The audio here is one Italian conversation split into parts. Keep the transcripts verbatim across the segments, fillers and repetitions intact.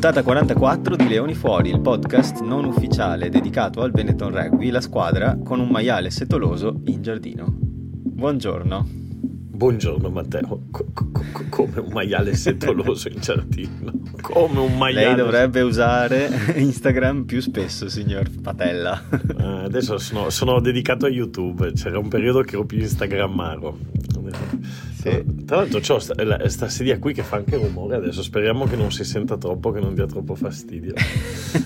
Puntata quarantaquattro di Leoni Fuori, il podcast non ufficiale dedicato al Benetton Rugby, la squadra con un maiale setoloso in giardino. Buongiorno. Buongiorno Matteo, co- co- come un maiale setoloso in giardino, come un maiale... Lei dovrebbe usare Instagram più spesso, signor Patella. Uh, adesso sono, sono dedicato a YouTube, c'era un periodo che ero più instagrammaro. Sì. Tra l'altro c'ho sta, la, sta sedia qui che fa anche rumore adesso, speriamo che non si senta troppo, che non dia troppo fastidio.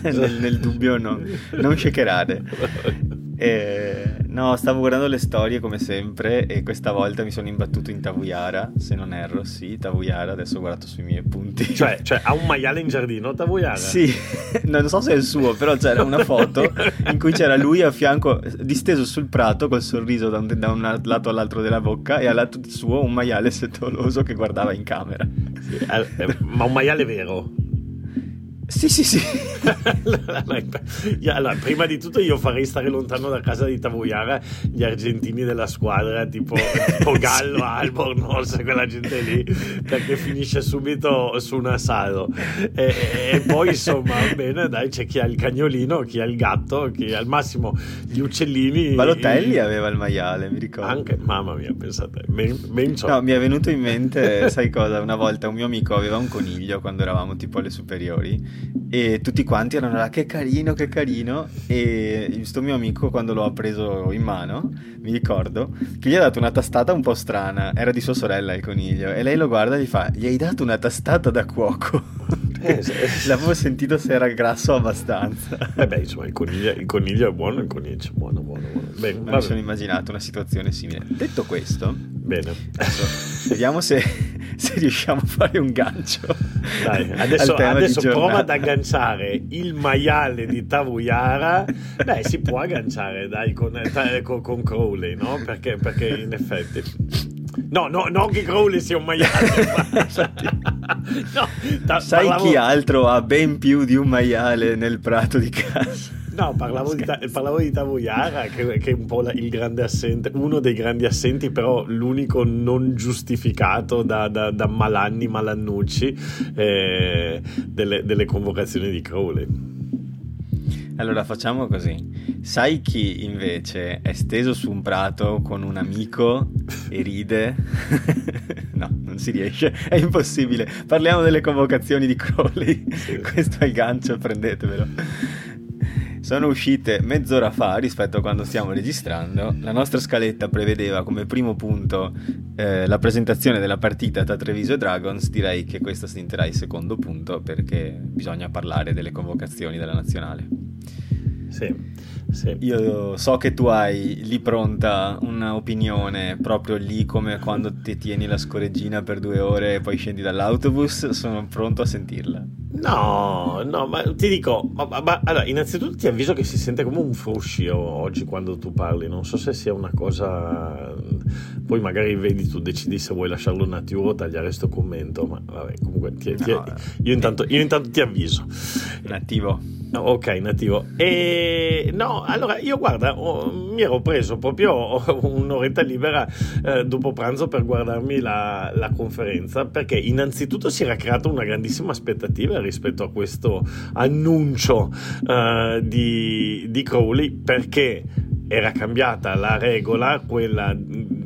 nel, nel dubbio no, non shakerare. eh, no, stavo guardando le storie come sempre e questa volta mi sono imbattuto in Tavuyara, se non erro, sì, Tavuyara, adesso ho guardato sui miei punti. Cioè, cioè ha un maiale in giardino Tavuyara? Sì, non so se è il suo, però c'era una foto in cui c'era lui a fianco, disteso sul prato col sorriso da un, da un lato all'altro della bocca e al lato suo un maiale setoloso che guardava in camera. Sì, eh, ma un maiale vero? Sì, sì, sì. Allora, prima di tutto io farei stare lontano da casa di Tavuyara gli argentini della squadra, tipo, tipo Gallo, sì. Albornoz, quella gente lì, perché finisce subito su un assalo. E, e poi, insomma, bene, dai, c'è chi ha il cagnolino, chi ha il gatto, chi ha al massimo gli uccellini. Balotelli e... aveva il maiale, mi ricordo. Anche, mamma mia, pensate. Ben, ben no, mi è venuto in mente, sai cosa, una volta un mio amico aveva un coniglio quando eravamo tipo alle superiori. E tutti quanti erano là, che carino, che carino. E sto mio amico, quando lo ha preso in mano, mi ricordo che gli ha dato una tastata un po' strana. Era di sua sorella il coniglio. E lei lo guarda e gli fa: gli hai dato una tastata da cuoco? eh, se... L'avevo sentito se era grasso abbastanza. Eh beh, insomma, il coniglio, il coniglio è buono, il coniglio è buono, buono, buono. Beh, ma mi sono immaginato una situazione simile. Detto questo, bene, adesso, vediamo se, se riusciamo a fare un gancio. Dai, adesso, adesso prova ad agganciare il maiale di Tavuyara. Beh, si può agganciare, dai, con, con, con Crowley, no? Perché, perché in effetti... No, no, non che Crowley sia un maiale. No, ta- Sai parlavo... chi altro ha ben più di un maiale nel prato di casa? No, parlavo di, ta- parlavo di Tavuyara, che, che è un po' la, il grande assente, uno dei grandi assenti, però l'unico non giustificato da, da, da malanni, malannucci eh, delle, delle convocazioni di Crowley. Allora facciamo così, sai chi invece è steso su un prato con un amico e ride? No, non si riesce, è impossibile, parliamo delle convocazioni di Crowley, sì. Questo è il gancio, prendetevelo. Sono uscite mezz'ora fa rispetto a quando stiamo registrando. La nostra scaletta prevedeva come primo punto eh, la presentazione della partita tra Treviso e Dragons. Direi che questa diventerà il secondo punto, perché bisogna parlare delle convocazioni della nazionale. Sì, sì. Io so che tu hai lì pronta un'opinione, proprio lì come quando ti tieni la scoreggina per due ore e poi scendi dall'autobus. Sono pronto a sentirla. No, no, ma ti dico, ma, ma, allora, innanzitutto ti avviso che si sente come un fruscio oggi quando tu parli. Non so se sia una cosa, poi magari vedi tu, decidi se vuoi lasciarlo nativo o tagliare sto commento, ma vabbè, comunque ti, ti, no, io, intanto, io intanto ti avviso. Nativo. Ok, nativo. E no, allora io guarda, oh, mi ero preso proprio un'oretta libera eh, dopo pranzo per guardarmi la, la conferenza, perché innanzitutto si era creata una grandissima aspettativa rispetto a questo annuncio uh, di, di Crowley, perché era cambiata la regola, quella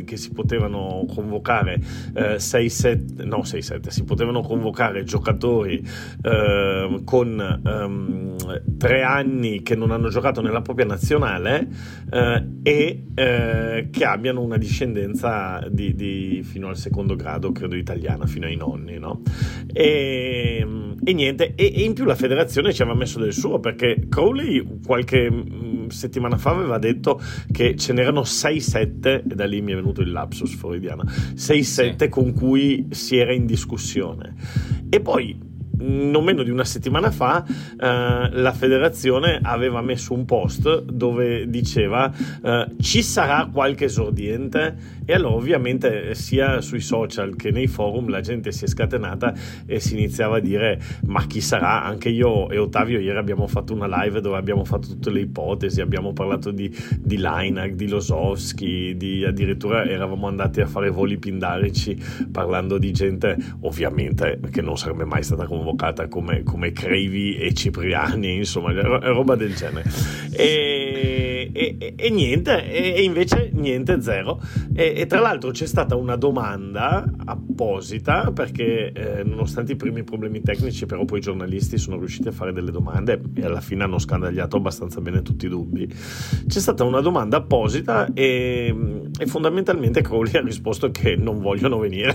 che si potevano convocare eh, sei sette no sei sette si potevano convocare giocatori eh, con ehm, tre anni che non hanno giocato nella propria nazionale eh, e eh, che abbiano una discendenza di, di fino al secondo grado, credo italiana, fino ai nonni, no? E, e niente, e, e in più la federazione ci aveva messo del suo, perché Crowley qualche mh, settimana fa aveva detto che ce n'erano sei sette, e da lì mi è venuto il lapsus freudiano, sei sette sì, con cui si era in discussione. E poi non meno di una settimana fa eh, la federazione aveva messo un post dove diceva eh, ci sarà qualche esordiente, e allora ovviamente sia sui social che nei forum la gente si è scatenata e si iniziava a dire ma chi sarà. Anche io e Ottavio ieri abbiamo fatto una live dove abbiamo fatto tutte le ipotesi, abbiamo parlato di, di Lainac, di Losowski, di, addirittura eravamo andati a fare voli pindarici parlando di gente ovviamente che non sarebbe mai stata convocata convocata come, come Crevi e Cipriani, insomma, roba del genere. E, e, e niente, e invece niente, zero. E, e tra l'altro c'è stata una domanda apposita, perché eh, nonostante i primi problemi tecnici, però poi i giornalisti sono riusciti a fare delle domande e alla fine hanno scandagliato abbastanza bene tutti i dubbi. C'è stata una domanda apposita e, e fondamentalmente Crowley ha risposto che non vogliono venire.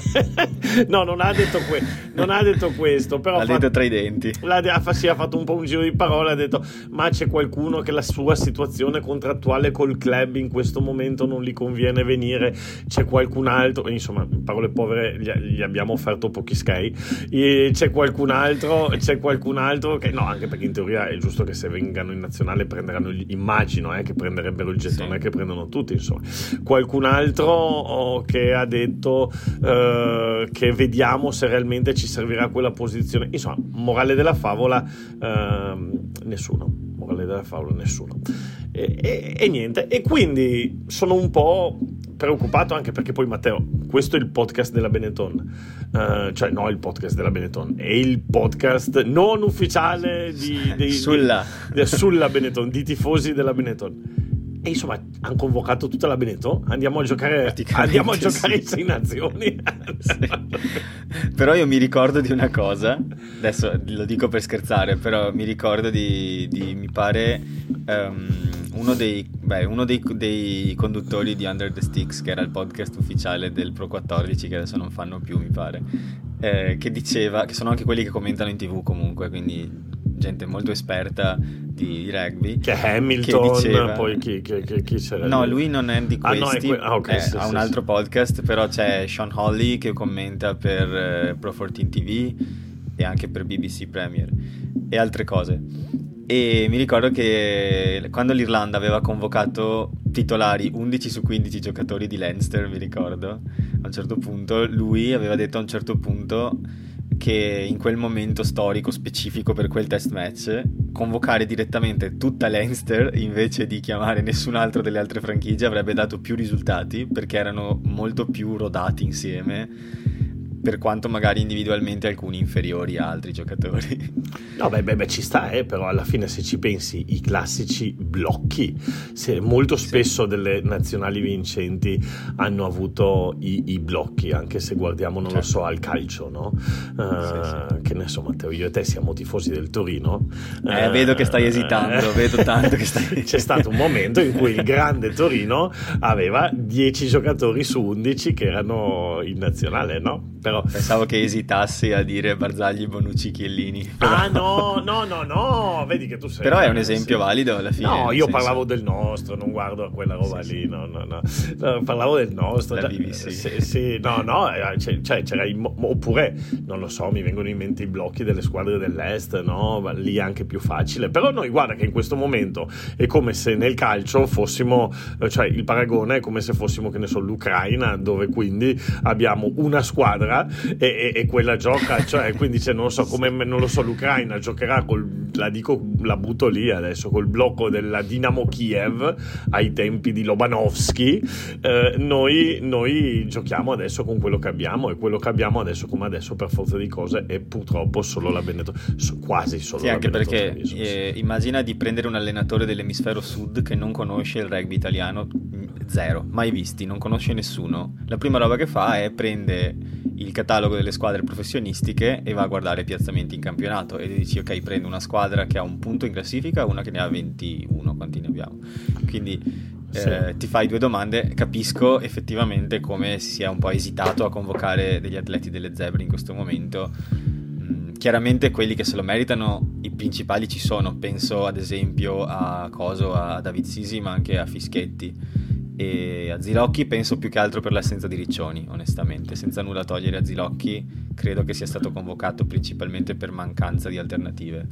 No, non ha detto que- non ha detto questo, però l'ha detto fa- tra i denti. L'ha de- ha, sì, ha fatto un po' un giro di parole, ha detto "Ma c'è qualcuno che la sua situazione contrattuale col club in questo momento non gli conviene venire, c'è qualcun altro", e insomma, parole povere, gli, gli abbiamo offerto pochi Sky. E c'è qualcun altro, c'è qualcun altro che no, anche perché in teoria è giusto che se vengano in nazionale prenderanno, immagino, eh, che prenderebbero il gettone, sì, che prendono tutti, insomma. Qualcun altro oh, che ha detto eh, che vediamo se realmente ci servirà quella posizione. Insomma, morale della favola, eh, nessuno, morale della favola, nessuno. E, e, e niente, e quindi sono un po' preoccupato, anche perché poi, Matteo, questo è il podcast della Benetton, uh, cioè no, il podcast della Benetton è il podcast non ufficiale di, di, sulla. Di, di, sulla Benetton, di tifosi della Benetton. E insomma, hanno convocato tutta la Benetton, andiamo a giocare andiamo a giocare in sei nazioni. Sì. Però io mi ricordo di una cosa, adesso lo dico per scherzare, però mi ricordo di, di mi pare um, uno dei beh, uno dei, dei conduttori di Under the Sticks, che era il podcast ufficiale del Pro quattordici, che adesso non fanno più, mi pare, eh, che diceva, che sono anche quelli che commentano in TV comunque, quindi gente molto esperta di rugby, che Hamilton, che diceva, poi chi, chi, chi, chi c'era? No, lui non è di questi, ah, no, è que- ah, okay, è, sì, ha sì, un altro sì. podcast, però c'è Sean Holly che commenta per eh, Pro quattordici T V e anche per B B C Premier e altre cose. E mi ricordo che quando l'Irlanda aveva convocato titolari undici su quindici giocatori di Leinster, mi ricordo, a un certo punto lui aveva detto a un certo punto che in quel momento storico specifico per quel test match convocare direttamente tutta Leinster invece di chiamare nessun altro delle altre franchigie avrebbe dato più risultati, perché erano molto più rodati insieme, per quanto magari individualmente alcuni inferiori a altri giocatori. No, beh, beh, beh ci sta, eh, però alla fine se ci pensi i classici blocchi, se molto spesso sì. delle nazionali vincenti hanno avuto i, i blocchi, anche se guardiamo, non certo. lo so, al calcio, no? Uh, sì, sì. Che ne so, Matteo, io e te siamo tifosi del Torino. Eh, uh, vedo che stai esitando, uh, vedo tanto che stai... C'è stato un momento in cui il grande Torino aveva dieci giocatori su undici che erano in nazionale, no? Però... Pensavo che esitassi a dire Barzagli, Bonucci, Chiellini. Però... Ah no, no, no, no, vedi che tu sei... Però è un esempio sì. valido alla fine. No, io parlavo senso. del nostro, non guardo a quella roba sì, lì, sì. no, no, no, no. Parlavo del nostro. La B B C. Sì, sì, no, no, cioè c'era... Il... Oppure, non lo so, mi vengono in mente i blocchi delle squadre dell'Est, no? Lì è anche più facile. Però noi, guarda che in questo momento è come se nel calcio fossimo... Cioè il paragone è come se fossimo, che ne so, l'Ucraina, dove quindi abbiamo una squadra E, e, e quella gioca, cioè, quindi cioè, non so come, non lo so, l'Ucraina giocherà col, la dico, la butto lì adesso, col blocco della Dinamo Kiev ai tempi di Lobanovsky, eh, noi, noi giochiamo adesso con quello che abbiamo, e quello che abbiamo adesso come adesso per forza di cose è purtroppo solo la Benetton, quasi solo sì, la anche Benetton, perché Treviso, eh, sì. immagina di prendere un allenatore dell'emisfero sud che non conosce il rugby italiano, zero, mai visti, non conosce nessuno. La prima roba che fa è prende il catalogo delle squadre professionistiche e va a guardare i piazzamenti in campionato e dici ok, prendo una squadra che ha un punto in classifica, una che ne ha ventuno, quanti ne abbiamo, quindi sì. eh, ti fai due domande. Capisco effettivamente come si sia un po' esitato a convocare degli atleti delle zebre in questo momento. Mm, chiaramente quelli che se lo meritano, i principali, ci sono, penso ad esempio a Coso, a David Sisi, ma anche a Fischetti e a Zilocchi, penso più che altro per l'assenza di Riccioni, onestamente, senza nulla togliere a Zilocchi, credo che sia stato convocato principalmente per mancanza di alternative.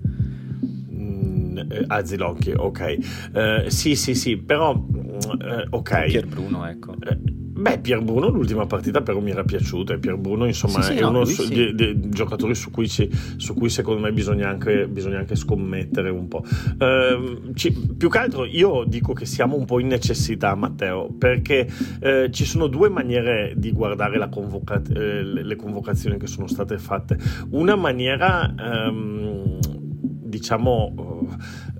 Mm, a Zilocchi, ok. Uh, sì, sì, sì, però... Uh, ok. Pier Bruno, ecco. Uh, Beh, Pier Bruno l'ultima partita però mi era piaciuta, e Pier Bruno insomma sì, sì, è no, uno su, sì. di, di giocatori su cui, ci, su cui secondo me bisogna anche, bisogna anche scommettere un po'. Eh, ci, più che altro io dico che siamo un po' in necessità, Matteo, perché eh, ci sono due maniere di guardare la convoca- eh, le convocazioni che sono state fatte. Una maniera ehm, diciamo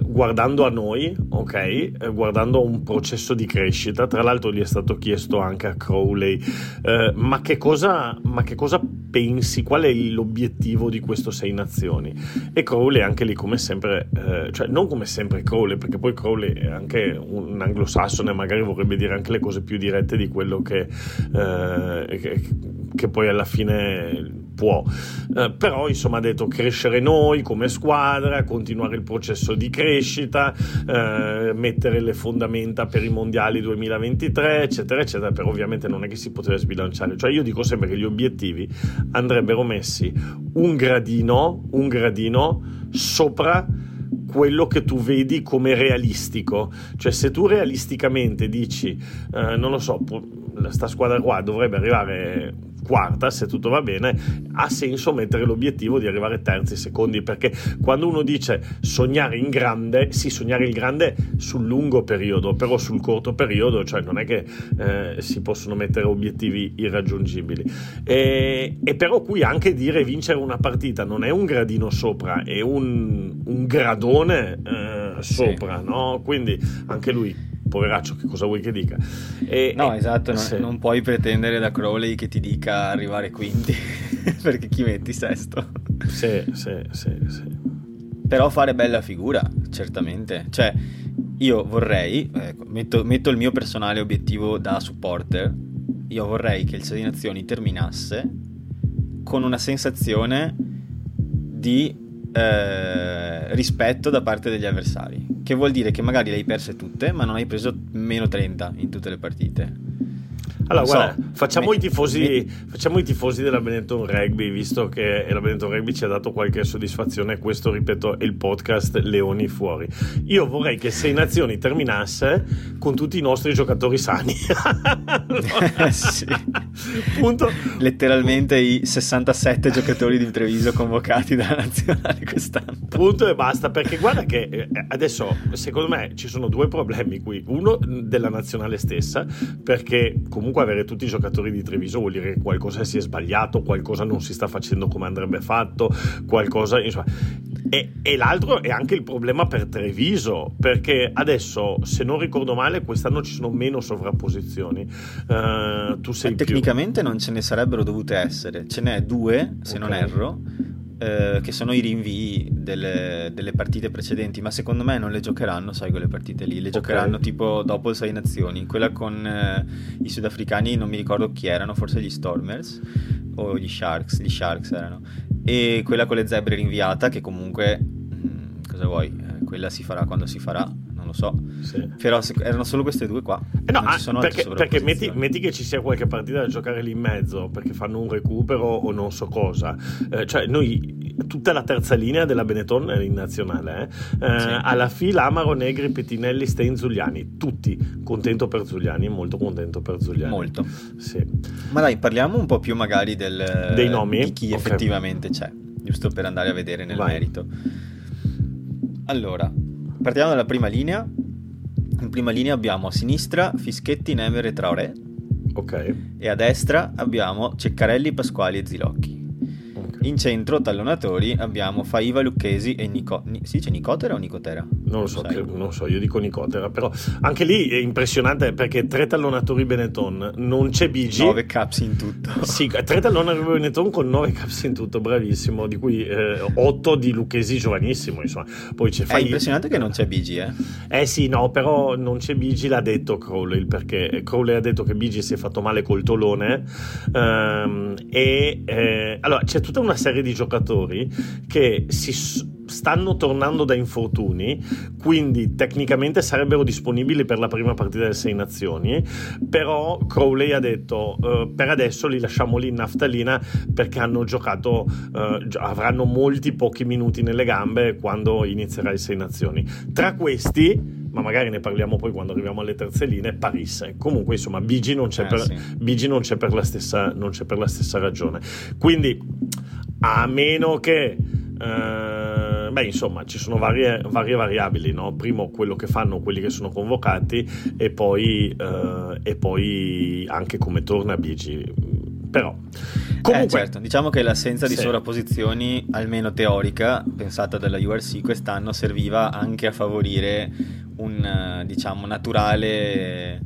guardando a noi, ok, guardando a un processo di crescita. Tra l'altro gli è stato chiesto anche a Crowley eh, ma che cosa ma che cosa pensi, qual è l'obiettivo di questo Sei Nazioni? E Crowley anche lì, come sempre, eh, cioè non come sempre Crowley, perché poi Crowley è anche un anglosassone, magari vorrebbe dire anche le cose più dirette di quello che, eh, che, che poi alla fine può, eh, però insomma ha detto crescere noi come squadra, continuare il processo di crescita, eh, mettere le fondamenta per i mondiali duemilaventitré, eccetera eccetera. Però ovviamente non è che si poteva sbilanciare, cioè io dico sempre che gli obiettivi andrebbero messi un gradino, un gradino sopra quello che tu vedi come realistico. Cioè se tu realisticamente dici eh, non lo so, sta squadra qua dovrebbe arrivare quarta, se tutto va bene, ha senso mettere l'obiettivo di arrivare terzi, secondi, perché quando uno dice sognare in grande, sì, sognare il grande sul lungo periodo, però sul corto periodo, cioè non è che eh, si possono mettere obiettivi irraggiungibili. E, e però qui anche dire vincere una partita non è un gradino sopra, è un, un gradone eh, sopra, sì. No? Quindi anche lui, poveraccio, che cosa vuoi che dica? E, no, e, esatto, non, se... non puoi pretendere da Crowley che ti dica arrivare quinti, perché chi metti sesto? Sì, sì, sì, sì. Però fare bella figura, certamente. Cioè, io vorrei, ecco, metto, metto il mio personale obiettivo da supporter, io vorrei che il Sei Nazioni terminasse con una sensazione di Eh, rispetto da parte degli avversari, che vuol dire che magari le hai perse tutte, ma non hai preso meno trenta in tutte le partite. Allora so, guarda, facciamo, me, i tifosi, me... facciamo i tifosi della Benetton Rugby, visto che la Benetton Rugby ci ha dato qualche soddisfazione. Questo, ripeto, è il podcast Leoni Fuori. Io vorrei che Sei Nazioni terminasse con tutti i nostri giocatori sani. Allora, sì. Punto. Letteralmente i sessantasette giocatori di Treviso convocati dalla nazionale quest'anno. Punto e basta, perché guarda che adesso secondo me ci sono due problemi qui. Uno della nazionale stessa, perché comunque avere tutti i giocatori di Treviso vuol dire che qualcosa si è sbagliato, qualcosa non si sta facendo come andrebbe fatto, qualcosa insomma. E, e l'altro è anche il problema per Treviso, perché adesso, se non ricordo male, quest'anno ci sono meno sovrapposizioni. Uh, tu sei eh, più... Tecnicamente non ce ne sarebbero dovute essere, ce n'è due, se okay. non erro, eh, che sono i rinvii delle, delle partite precedenti, ma secondo me non le giocheranno, sai, quelle partite lì, le okay. giocheranno tipo dopo il Sei Nazioni, quella con eh, i sudafricani, non mi ricordo chi erano, forse gli Stormers o gli Sharks, gli Sharks erano, e quella con le zebre rinviata, che comunque mh, cosa vuoi, eh, quella si farà quando si farà, non lo so, sì. Però se, erano solo queste due qua, eh no, ah, sono perché, perché metti, metti che ci sia qualche partita da giocare lì in mezzo perché fanno un recupero o non so cosa, eh, cioè noi tutta la terza linea della Benetton è in nazionale, eh? Eh, sì. Alla fine Lamaro, Negri, Pettinelli, Steyn, Zuliani, tutti, contento per Zuliani, molto contento per Zuliani, molto sì. Ma dai, parliamo un po' più magari del, dei nomi di chi okay. effettivamente c'è, giusto per andare a vedere nel Vai. merito. Allora partiamo dalla prima linea. In prima linea abbiamo a sinistra Fischetti, Nemer e Traoré, ok, e a destra abbiamo Ceccarelli, Pasquali e Zilocchi. In centro, tallonatori, abbiamo Faiva, Lucchesi e Nico... Ni... Sì, c'è Nicotera o Nicotera? Non lo so, che, non so, io dico Nicotera, però anche lì è impressionante perché tre tallonatori Benetton, non c'è Bigi... nove caps in tutto. Sì, tre tallonatori Benetton con nove caps in tutto, bravissimo, di cui eh, otto di Lucchesi giovanissimo, insomma. Poi c'è Faiva... È impressionante che non c'è Bigi, eh? Eh sì, no, però non c'è Bigi, l'ha detto Crowley, perché Crowley ha detto che Bigi si è fatto male col Tolone, ehm, e... Eh, allora, c'è tutta una una serie di giocatori che si stanno tornando da infortuni, quindi tecnicamente sarebbero disponibili per la prima partita delle Sei Nazioni, però Crowley ha detto eh, per adesso li lasciamo lì in naftalina perché hanno giocato, eh, avranno molti pochi minuti nelle gambe quando inizierà le Sei Nazioni. Tra questi ma magari ne parliamo poi quando arriviamo alle terze linee, Parisse. Comunque insomma Bigi non c'è, eh, per, sì. Bigi non c'è per la stessa, non c'è per la stessa ragione, quindi a meno che eh, beh insomma ci sono varie, varie variabili, no? Primo quello che fanno quelli che sono convocati e poi, eh, e poi anche come torna Bigi. Però comunque eh, certo, diciamo che l'assenza di sì. sovrapposizioni almeno teorica pensata dalla U R C quest'anno serviva anche a favorire un diciamo naturale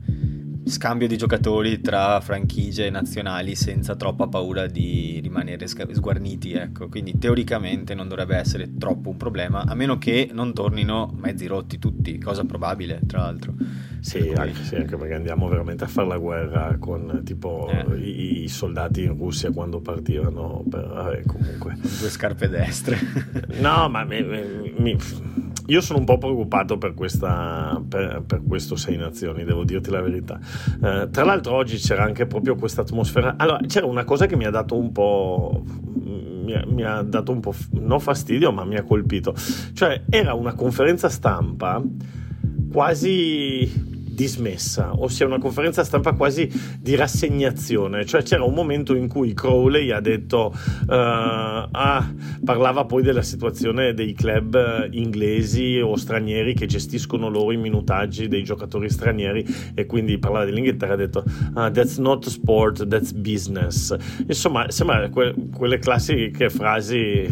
scambio di giocatori tra franchigie nazionali senza troppa paura di rimanere sguarniti, ecco, quindi teoricamente non dovrebbe essere troppo un problema, a meno che non tornino mezzi rotti tutti, cosa probabile tra l'altro. Sì, anche, sì, anche perché andiamo veramente a fare la guerra con tipo eh. i, i soldati in Russia quando partivano per, vabbè, comunque due scarpe destre. No, ma mi, mi, mi... io sono un po' preoccupato per questa per, per questo Sei Nazioni, devo dirti la verità. Eh, tra l'altro oggi c'era anche proprio questa atmosfera. Allora, c'era una cosa che mi ha dato un po' mi ha, mi ha dato un po' non fastidio, ma mi ha colpito. Cioè, era una conferenza stampa quasi dismessa, ossia una conferenza stampa quasi di rassegnazione, cioè c'era un momento in cui Crowley ha detto uh, ah, parlava poi della situazione dei club inglesi o stranieri che gestiscono loro i minutaggi dei giocatori stranieri e quindi parlava dell'Inghilterra, ha detto ah, that's not sport, that's business, insomma sembra que- quelle classiche frasi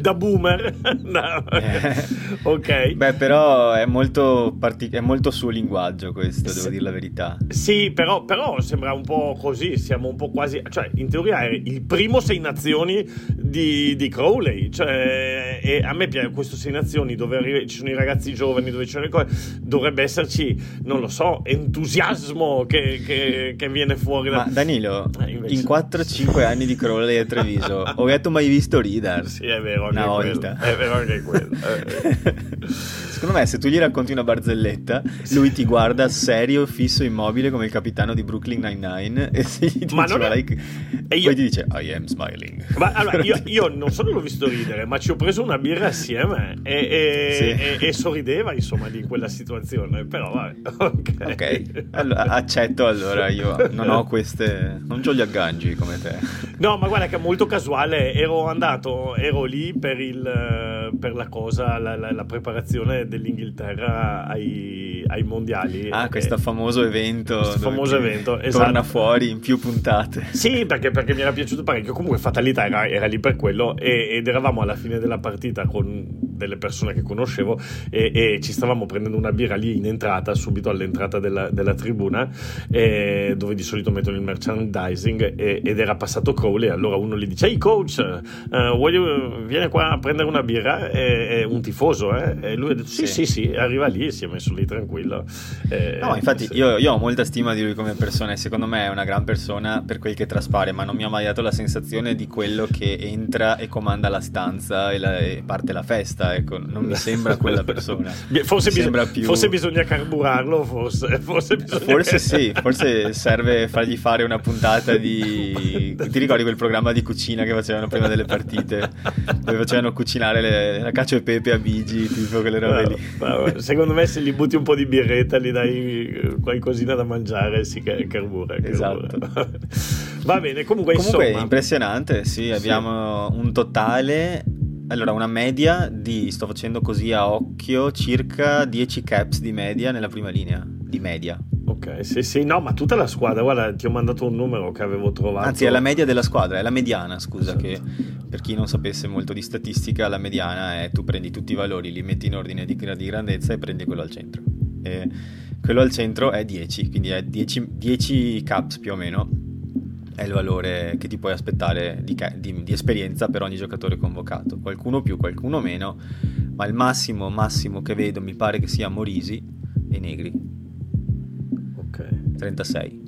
da boomer. No. Ok, beh però è molto, partic- è molto suo linguaggio questo, devo sì, dire la verità. Sì, però, però sembra un po' così, siamo un po' quasi, cioè in teoria è il primo Sei Nazioni di, di Crowley, cioè, e a me piace questo Sei Nazioni dove arri- ci sono i ragazzi giovani, dove ci sono le cose, dovrebbe esserci, non lo so, entusiasmo che, che, che viene fuori da... Ma Danilo, eh, invece... in quattro cinque anni di Crowley a Treviso ho detto mai visto ridere. Sì, è vero anche quello, è vero anche quello. Secondo me se tu gli racconti una barzelletta lui ti guarda serio, fisso, immobile come il capitano di Brooklyn Nine-Nine e se gli ma dice, non è... like, e io... poi ti dice I am smiling. Ma allora io, io non solo l'ho visto ridere, ma ci ho preso una birra assieme e, e, sì. e, e sorrideva insomma di quella situazione, però vabbè, ok, okay. Allora, accetto, allora io non ho queste, non ho gli aggangi come te. No, ma guarda che è molto casuale, ero andato, ero lì per il per la cosa la, la, la preparazione dell'Inghilterra ai, ai mondiali. Ah, questo famoso evento, questo famoso evento, esatto. Torna fuori in più puntate. Sì, perché, perché mi era piaciuto parecchio. Comunque fatalità era, era lì per quello e, ed eravamo alla fine della partita con delle persone che conoscevo e, e ci stavamo prendendo una birra lì in entrata, subito all'entrata della, della tribuna, e, dove di solito mettono il merchandising, e, ed era passato Crowley. Allora uno gli dice: ehi hey coach, uh, voglio, vieni qua a prendere una birra, e, e un tifoso, eh? E lui ha detto sì, sì, sì, sì, arriva lì e si è messo lì tranquillo. Eh, no, infatti sì. io, io ho molta stima di lui come persona e secondo me è una gran persona per quel che traspare, ma non mi ha mai dato la sensazione di quello che entra e comanda la stanza e, la, e parte la festa, ecco, non mi sembra quella persona. Forse, mi sembra bis- più... forse bisogna carburarlo, forse forse, bisogna... forse sì, forse serve fargli fare una puntata di... ti ricordi quel programma di cucina che facevano prima delle partite dove facevano cucinare le... la cacio e pepe a Bigi, tipo quelle robe no, lì no. Secondo me se gli butti un po' di birretta gli dai qualcosina da mangiare si carbura, carbura. Esatto. Va bene, comunque, comunque insomma impressionante, sì, abbiamo sì. un totale, allora una media di, sto facendo così a occhio, circa dieci caps di media nella prima linea, di media. Ok, sì sì, no ma tutta la squadra, guarda ti ho mandato un numero che avevo trovato. Anzi è la media della squadra, è la mediana, scusa, esatto. Che per chi non sapesse molto di statistica, la mediana è tu prendi tutti i valori, li metti in ordine di, di grandezza e prendi quello al centro. E quello al centro è dieci, quindi è dieci, dieci caps più o meno è il valore che ti puoi aspettare di, di, di esperienza per ogni giocatore convocato, qualcuno più, qualcuno meno, ma il massimo massimo che vedo mi pare che sia Morisi e Negri, ok, trentasei.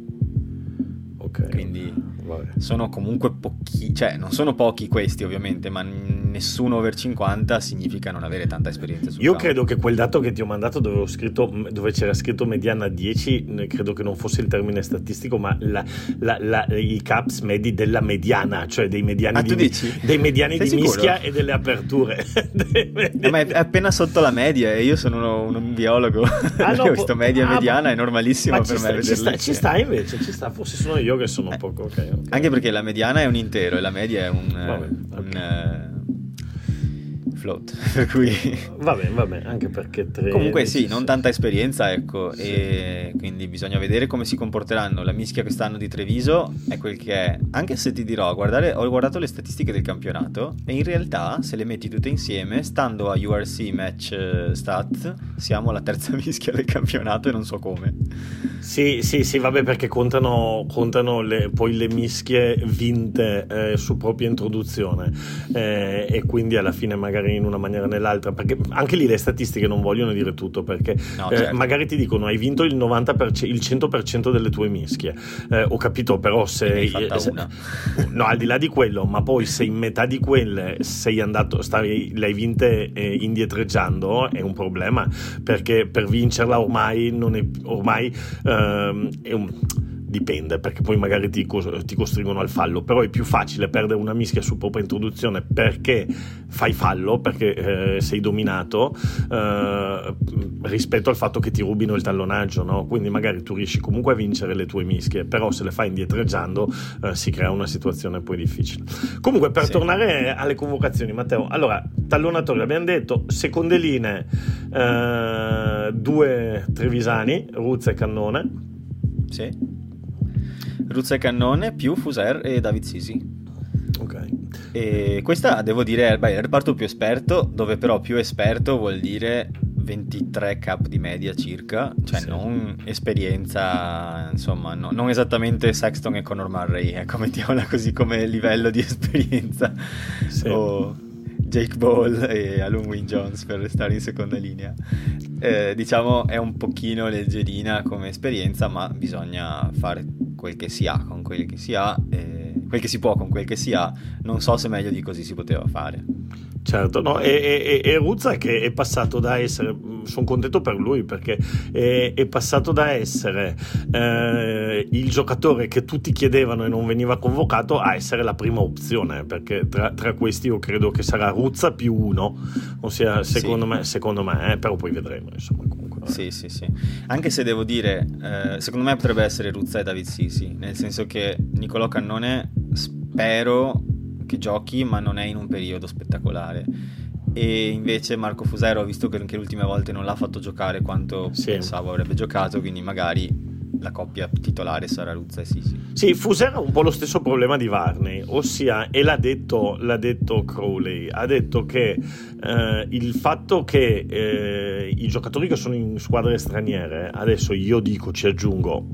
Ok, quindi vabbè. Sono comunque pochi, cioè non sono pochi questi ovviamente, ma nessuno over cinquanta significa non avere tanta esperienza sul Io campo. Credo che quel dato che ti ho mandato dove, ho scritto, dove c'era scritto mediana dieci, credo che non fosse il termine statistico, ma la, la, la, i caps medi della mediana, cioè dei mediani ah, di, dici? Dei mediani di mischia e delle aperture. eh, ma è appena sotto la media e io sono uno, un biologo. Ah, no, ho visto media ah, mediana, è normalissimo per sta, me ci sta, ci sta invece, ci sta, forse sono io che sono eh, poco okay, okay. Anche perché la mediana è un intero e la media è un, vabbè, okay. un uh, float, per cui va bene, va bene, anche perché tre comunque sì, non tanta esperienza, ecco, sì. E quindi bisogna vedere come si comporteranno. La mischia quest'anno di Treviso è quel che è, anche se ti dirò, guardare, ho guardato le statistiche del campionato e in realtà se le metti tutte insieme, stando a U R C match stat, siamo alla terza mischia del campionato e non so come. Sì, sì, sì, vabbè, perché contano, contano le, poi le mischie vinte eh, su propria introduzione eh, e quindi alla fine magari in una maniera o nell'altra, perché anche lì le statistiche non vogliono dire tutto, perché no, certo. eh, magari ti dicono hai vinto il novanta per cento, il cento per cento delle tue mischie, eh, ho capito, però se, se no, al di là di quello, ma poi se in metà di quelle sei andato, stavi, le hai vinte eh, indietreggiando, è un problema, perché per vincerla ormai non è ormai Um, è un... dipende, perché poi magari ti, ti costringono al fallo, però è più facile perdere una mischia su propria introduzione perché fai fallo, perché eh, sei dominato eh, rispetto al fatto che ti rubino il tallonaggio, no? Quindi magari tu riesci comunque a vincere le tue mischie, però se le fai indietreggiando eh, si crea una situazione poi difficile. Comunque, per sì. tornare alle convocazioni, Matteo, allora, tallonatori abbiamo detto, seconde linee eh, due trevisani, Ruzza e Cannone. Sì, Ruzza e Cannone più Fusero e David Sisi. Ok. E questa devo dire è il reparto più esperto, dove però più esperto vuol dire ventitré cap di media circa, cioè sì. non esperienza, insomma, no, non esattamente Sexton e Conor Murray, ecco, mettiamola così come livello di esperienza, sì. o Jake Ball e Alun Win Jones per restare in seconda linea. Eh, diciamo è un pochino leggerina come esperienza, ma bisogna fare quel che si ha con quel che si ha, eh, quel che si può con quel che si ha. Non so se meglio di così si poteva fare. Certo, no, e, e, e Ruzza che è passato da essere, sono contento per lui perché è, è passato da essere eh, il giocatore che tutti chiedevano e non veniva convocato a essere la prima opzione, perché tra, tra questi io credo che sarà Ruzza più uno, ossia secondo sì. me, secondo me eh, però poi vedremo, insomma, comunque. Eh. Sì, sì, sì, anche se devo dire, eh, secondo me potrebbe essere Ruzza e David Sisi, nel senso che Nicolò Cannone spero che giochi, ma non è in un periodo spettacolare, e invece Marco Fusero ho visto che anche l'ultima volta non l'ha fatto giocare quanto sì. pensavo avrebbe giocato, quindi magari la coppia titolare sarà Ruzza e Sisi. Sì, Fusero ha un po' lo stesso problema di Varney, ossia, e l'ha detto, l'ha detto Crowley, ha detto che eh, il fatto che eh, i giocatori che sono in squadre straniere, adesso io dico, ci aggiungo,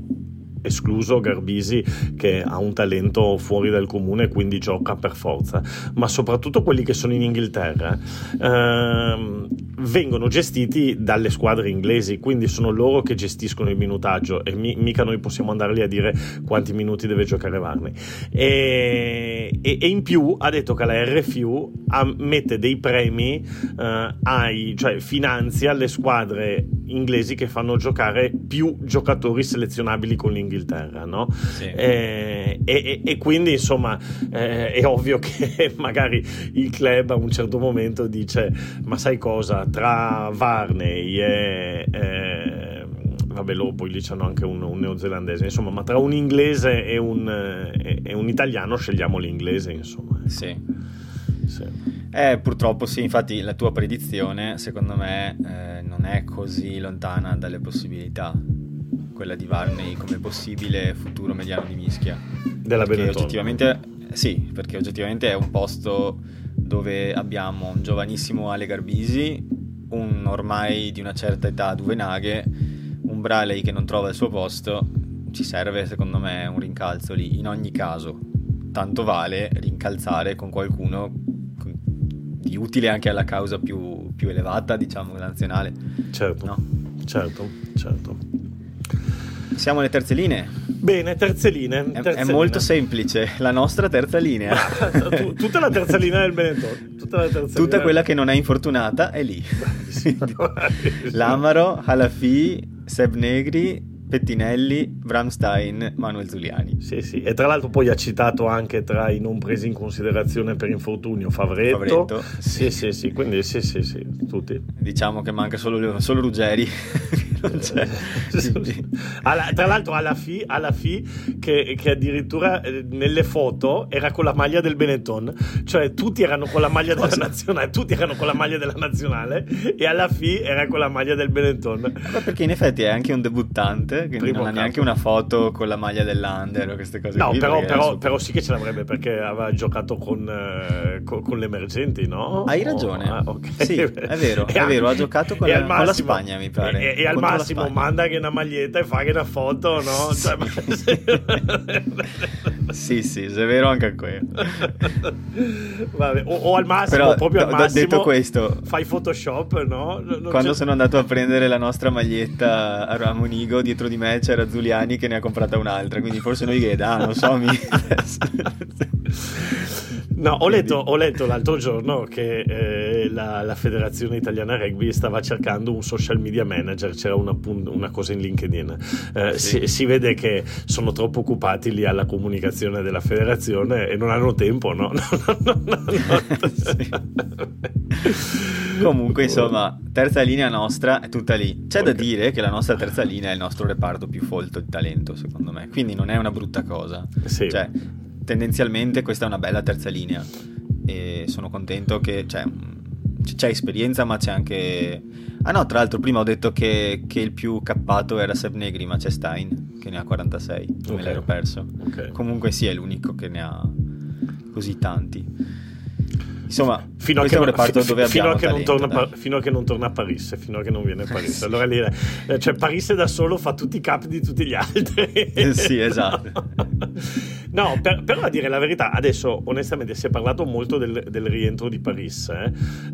escluso Garbisi che ha un talento fuori dal comune, quindi gioca per forza, ma soprattutto quelli che sono in Inghilterra ehm, vengono gestiti dalle squadre inglesi, quindi sono loro che gestiscono il minutaggio e mi, mica noi possiamo andare lì a dire quanti minuti deve giocare Varney. E, e, e in più ha detto che la R F U mette dei premi eh, ai, cioè finanzia le squadre inglesi che fanno giocare più giocatori selezionabili con l'Inghilterra, no? Sì. Eh, e, e quindi insomma eh, è ovvio che magari il club a un certo momento dice ma sai cosa, tra Varney e eh, vabbè loro poi lì c'hanno anche un, un neozelandese, insomma, ma tra un inglese e un, e, e un italiano scegliamo l'inglese, insomma, ecco. Sì. Sì. Eh, purtroppo sì, infatti la tua predizione secondo me eh, non è così lontana dalle possibilità, quella di Varney come possibile futuro mediano di mischia della Benetton. Oggettivamente sì, perché oggettivamente è un posto dove abbiamo un giovanissimo Ale Garbisi, un ormai di una certa età Duvenaghe, un Braley che non trova il suo posto. Ci serve secondo me un rincalzo lì, in ogni caso tanto vale rincalzare con qualcuno di utile anche alla causa più, più elevata, diciamo, nazionale. Certo, no? certo, certo. Siamo alle terze linee. Bene, terze linee. È, terze è molto linee. Semplice, la nostra terza linea. Tutta la terza linea del Benetton. tutta la terza tutta quella che non è infortunata è lì. Lamaro, Halafì, Seb Negri, Pettinelli, Braam Steyn, Manuel Zuliani. Sì, sì, e tra l'altro poi ha citato anche tra i non presi in considerazione per infortunio Favretto. Favretto sì. sì, sì, sì, quindi sì, sì, sì, tutti. Diciamo che manca solo, solo Ruggeri. Non c'è. Alla, tra l'altro Halafì, Halafì che, che addirittura nelle foto era con la maglia del Benetton, cioè tutti erano con la maglia della nazionale, tutti erano con la maglia della nazionale e Halafì era con la maglia del Benetton. Ma perché in effetti è anche un debuttante, quindi primo non ha neanche una foto con la maglia dell'Under o queste cose. No, qui, però, però, super... però sì che ce l'avrebbe, perché aveva giocato con, eh, con, con le emergenti, no? Hai ragione, oh, ah, okay. Sì, è vero, è vero, ha giocato con, la, massimo, con la Spagna, mi pare. E, e al massimo manda che una maglietta e fa che una foto, no? Cioè, sì, sì, è vero anche quello. Vabbè, o, o al massimo, però, proprio al massimo, detto questo, fai Photoshop, no? Non quando c'è... sono andato a prendere la nostra maglietta a Ramonigo, dietro di me c'era Zuliani che ne ha comprata un'altra, quindi forse noi che da, non so, mi... No, ho letto, ho letto l'altro giorno che eh, la, la federazione italiana rugby stava cercando un social media manager, c'era una, una cosa in LinkedIn, eh, sì. si, si vede che sono troppo occupati lì alla comunicazione della federazione e non hanno tempo, no? no, no, no, no. Sì. Comunque insomma, terza linea nostra è tutta lì, c'è okay. da dire che la nostra terza linea è il nostro reparto più folto di talento, secondo me, quindi non è una brutta cosa, sì. Cioè tendenzialmente questa è una bella terza linea e sono contento che c'è, c'è esperienza, ma c'è anche... ah no, tra l'altro prima ho detto che, che il più cappato era Seb Negri, ma c'è Steyn che ne ha quarantasei, me okay. l'ero perso okay. Comunque sì, è l'unico che ne ha così tanti, insomma, fino a che non torna a Parisse, fino a che non viene a Parisse, allora lì, cioè Parisse da solo fa tutti i capi di tutti gli altri. Sì, esatto. No, per, però a dire la verità, adesso onestamente si è parlato molto del, del rientro di Parisse, eh?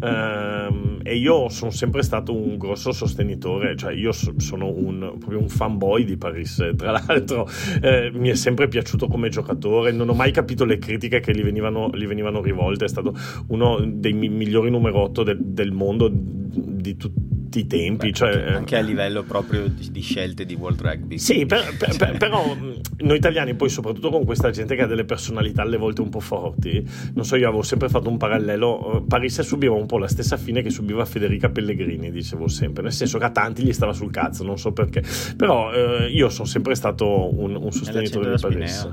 ehm, e io sono sempre stato un grosso sostenitore, cioè io so, sono un, proprio un fanboy di Parisse, tra l'altro eh, mi è sempre piaciuto come giocatore, non ho mai capito le critiche che gli venivano, gli venivano rivolte, è stato uno dei migliori numero otto del, del mondo di tutti i tempi. Beh, cioè, anche a livello proprio di, di scelte di World Rugby. Sì, per, per, cioè. Però noi italiani poi soprattutto con questa gente che ha delle personalità alle volte un po' forti, non so, io avevo sempre fatto un parallelo, Parisse subiva un po' la stessa fine che subiva Federica Pellegrini, dicevo sempre, nel senso che a tanti gli stava sul cazzo, non so perché, però eh, io sono sempre stato un, un sostenitore di Parisse.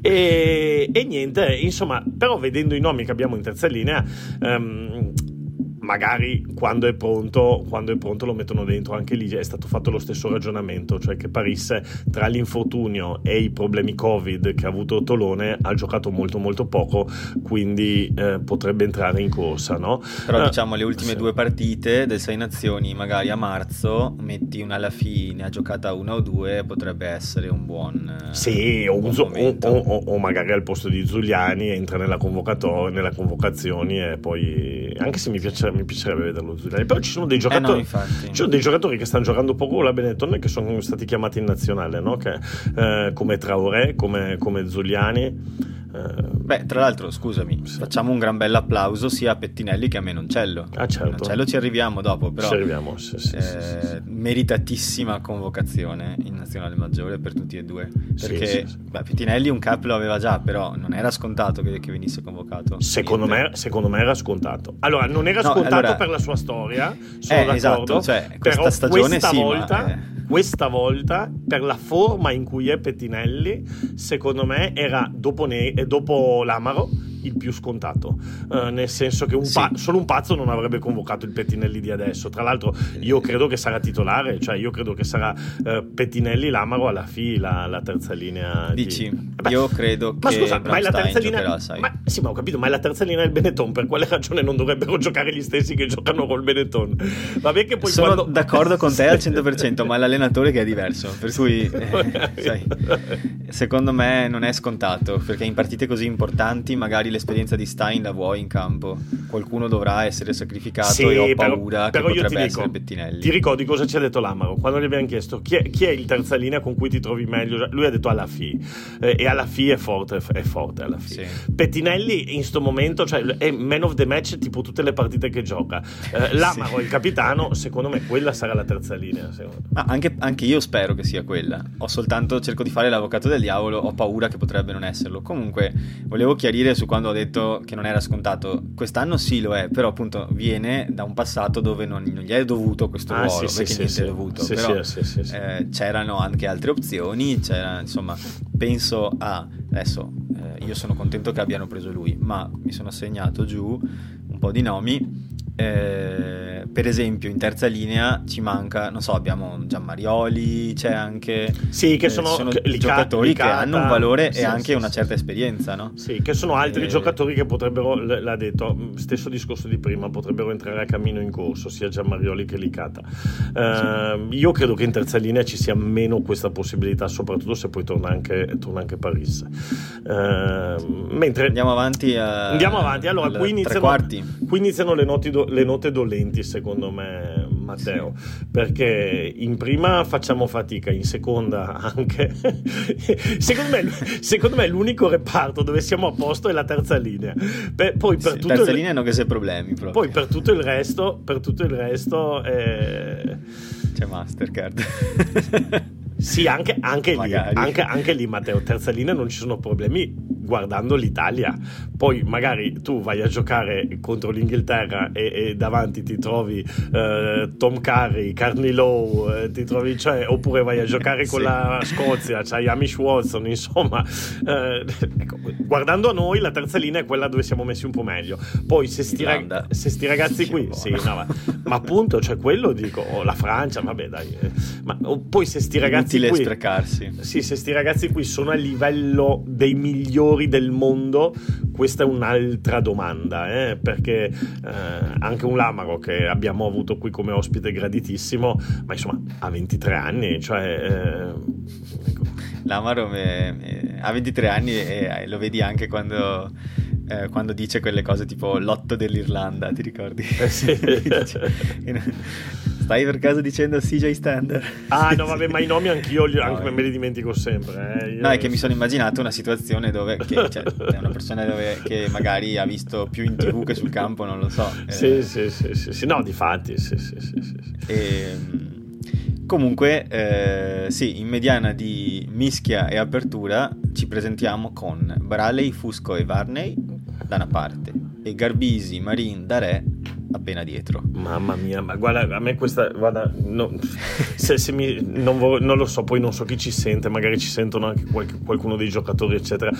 e, e niente, insomma, però vedendo i nomi che abbiamo in terza linea, ehm, magari quando è pronto, quando è pronto lo mettono dentro, anche lì è stato fatto lo stesso ragionamento, cioè che Parisse tra l'infortunio e i problemi Covid che ha avuto Tolone ha giocato molto molto poco, quindi eh, potrebbe entrare in corsa, no? Però eh, diciamo le ultime sì. due partite del Sei Nazioni, magari a marzo metti una alla fine, ha giocata una o due, potrebbe essere un buon eh, sì, un buon o, o, o magari al posto di Zuliani entra nella convocatoria, nella convocazione, e poi anche se mi piace mi piacerebbe vederlo Zuliani, però ci sono dei giocatori eh no, ci sono dei giocatori che stanno giocando poco con la Benetton e che sono stati chiamati in nazionale, no? Che, eh, come Traoré, come, come Zuliani, eh. Beh, tra l'altro scusami sì. facciamo un gran bel applauso sia a Pettinelli che a Menoncello. Ah, certo. Menoncello ci arriviamo dopo, però ci arriviamo, sì, sì, eh, sì, sì, sì. meritatissima convocazione in nazionale maggiore per tutti e due, perché sì, sì, sì. Beh, Pettinelli un cap lo aveva già, però non era scontato che, che venisse convocato, secondo me, secondo me era scontato, allora non era no, scontato allora, per la sua storia, sono eh, d'accordo, esatto, cioè, questa però stagione questa sì, volta ma, eh. questa volta per la forma in cui è Pettinelli, secondo me era dopo, ne- dopo Lamaro il più scontato, uh, nel senso che un sì. pa- solo un pazzo non avrebbe convocato il Pettinelli di adesso, tra l'altro io credo che sarà titolare, cioè io credo che sarà uh, Pettinelli, Lamaro, alla fila la terza linea dici di... Beh, io credo ma che scusa, ma è la terza linea giocherà, sai. Ma, sì ma ho capito, ma è la terza linea del Benetton, per quale ragione non dovrebbero giocare gli stessi che giocano col Benetton? Vabbè che poi sono quando... d'accordo con te al cento per cento, ma è l'allenatore che è diverso, per cui eh, sai, secondo me non è scontato, perché in partite così importanti magari l'esperienza di Steyn la vuoi in campo, qualcuno dovrà essere sacrificato, sì, e ho però, paura però che potrebbe essere Pettinelli. Ti ricordi cosa ci ha detto Lamaro quando gli abbiamo chiesto chi è, chi è il terza linea con cui ti trovi meglio? Lui ha detto Alafi, eh, e Alafi è forte, è forte Alafi. Sì. Pettinelli in sto momento, cioè, è man of the match tipo tutte le partite che gioca, eh, Lamaro sì. Il capitano, secondo me quella sarà la terza linea. Ah, anche, anche io spero che sia quella, ho soltanto cerco di fare l'avvocato del diavolo, ho paura che potrebbe non esserlo. Comunque volevo chiarire su quando ho detto che non era scontato, quest'anno sì lo è, però appunto viene da un passato dove non, non gli è dovuto questo ruolo, ah, sì, perché sì, niente sì, è dovuto sì, però sì, sì, sì, sì. Eh, c'erano anche altre opzioni, c'era, insomma penso a adesso eh, io sono contento che abbiano preso lui, ma mi sono segnato giù un po' di nomi. Eh, per esempio in terza linea ci manca, non so, abbiamo Gianmarioli, c'è anche sì, che sono, eh, sono che, giocatori Licata, che hanno un valore sì, e anche sì, una sì, certa sì. esperienza, no? Sì, che sono altri eh, giocatori che potrebbero, l'ha detto, stesso discorso di prima, potrebbero entrare a cammino in corso sia Gianmarioli che Licata. Eh, sì. Io credo che in terza linea ci sia meno questa possibilità, soprattutto se poi torna anche, torna anche Parisse. Eh, sì. Mentre andiamo avanti, a, andiamo avanti. Allora qui iniziano, qui iniziano le note do, le note dolenti secondo me, Matteo, sì. Perché in prima facciamo fatica, in seconda anche secondo me secondo me l'unico reparto dove siamo a posto è la terza linea. Beh, poi per sì, tutto terza il... linea non che sei problemi proprio. Poi per tutto il resto per tutto il resto eh... c'è Mastercard sì anche, anche lì anche, anche lì Matteo, terza linea non ci sono problemi guardando l'Italia. Poi magari tu vai a giocare contro l'Inghilterra e, e davanti ti trovi eh, Tom Curry, Courtney Lowe, eh, ti trovi, cioè, oppure vai a giocare con sì. la Scozia, c'hai Hamish Watson, insomma eh, ecco, guardando a noi la terza linea è quella dove siamo messi un po' meglio. Poi se sti, rag- se sti ragazzi qui sì, no, ma, ma appunto cioè quello dico, oh, la Francia vabbè dai eh, ma oh, poi se sti ragazzi qui, sprecarsi. Sì, se sti ragazzi qui sono a livello dei migliori del mondo, questa è un'altra domanda, eh? Perché eh, anche un Lamaro che abbiamo avuto qui come ospite graditissimo, ma insomma ha ventitré anni, cioè eh, ecco. Lamaro ha ventitré anni e lo vedi anche quando eh, quando dice quelle cose tipo l'otto dell'Irlanda, ti ricordi? Eh sì. Stai per caso dicendo C J Stander? Ah no vabbè, ma i nomi anch'io li, anche no, me li dimentico sempre eh. Io... No, è che mi sono immaginato una situazione dove che, cioè, è una persona dove, che magari ha visto più in tv che sul campo, non lo so eh. Sì sì sì sì, sì. No difatti sì sì sì, sì. E, comunque eh, sì, in mediana di mischia e apertura ci presentiamo con Braley, Fusco e Varney da una parte e Garbisi, Marin, Darè appena dietro. Mamma mia, ma guarda, a me questa, guarda, no, se, se mi, non, vor, non lo so, poi non so chi ci sente, magari ci sentono anche qualche, qualcuno dei giocatori eccetera,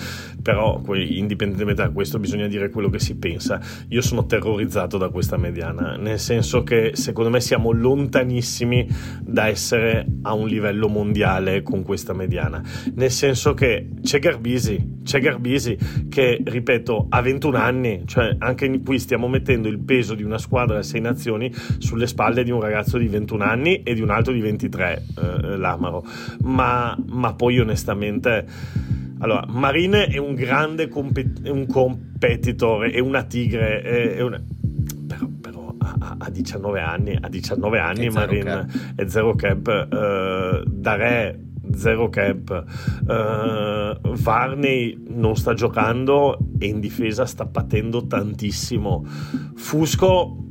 però indipendentemente da questo bisogna dire quello che si pensa. Io sono terrorizzato da questa mediana, nel senso che secondo me siamo lontanissimi da essere a un livello mondiale con questa mediana, nel senso che c'è Garbisi, c'è Garbisi che, ripeto, ha ventuno anni, cioè anche qui stiamo mettendo il peso di una squadra a sei nazioni sulle spalle di un ragazzo di ventuno anni e di un altro di ventitré, eh, Lamaro, ma, ma poi onestamente allora Marine è un grande compet- un competitor, è una tigre, è, è una... però, però a, a diciannove anni a diciannove anni Marine è zero cap, eh, Darè zero cap, uh, Varney non sta giocando e in difesa sta patendo tantissimo, Fusco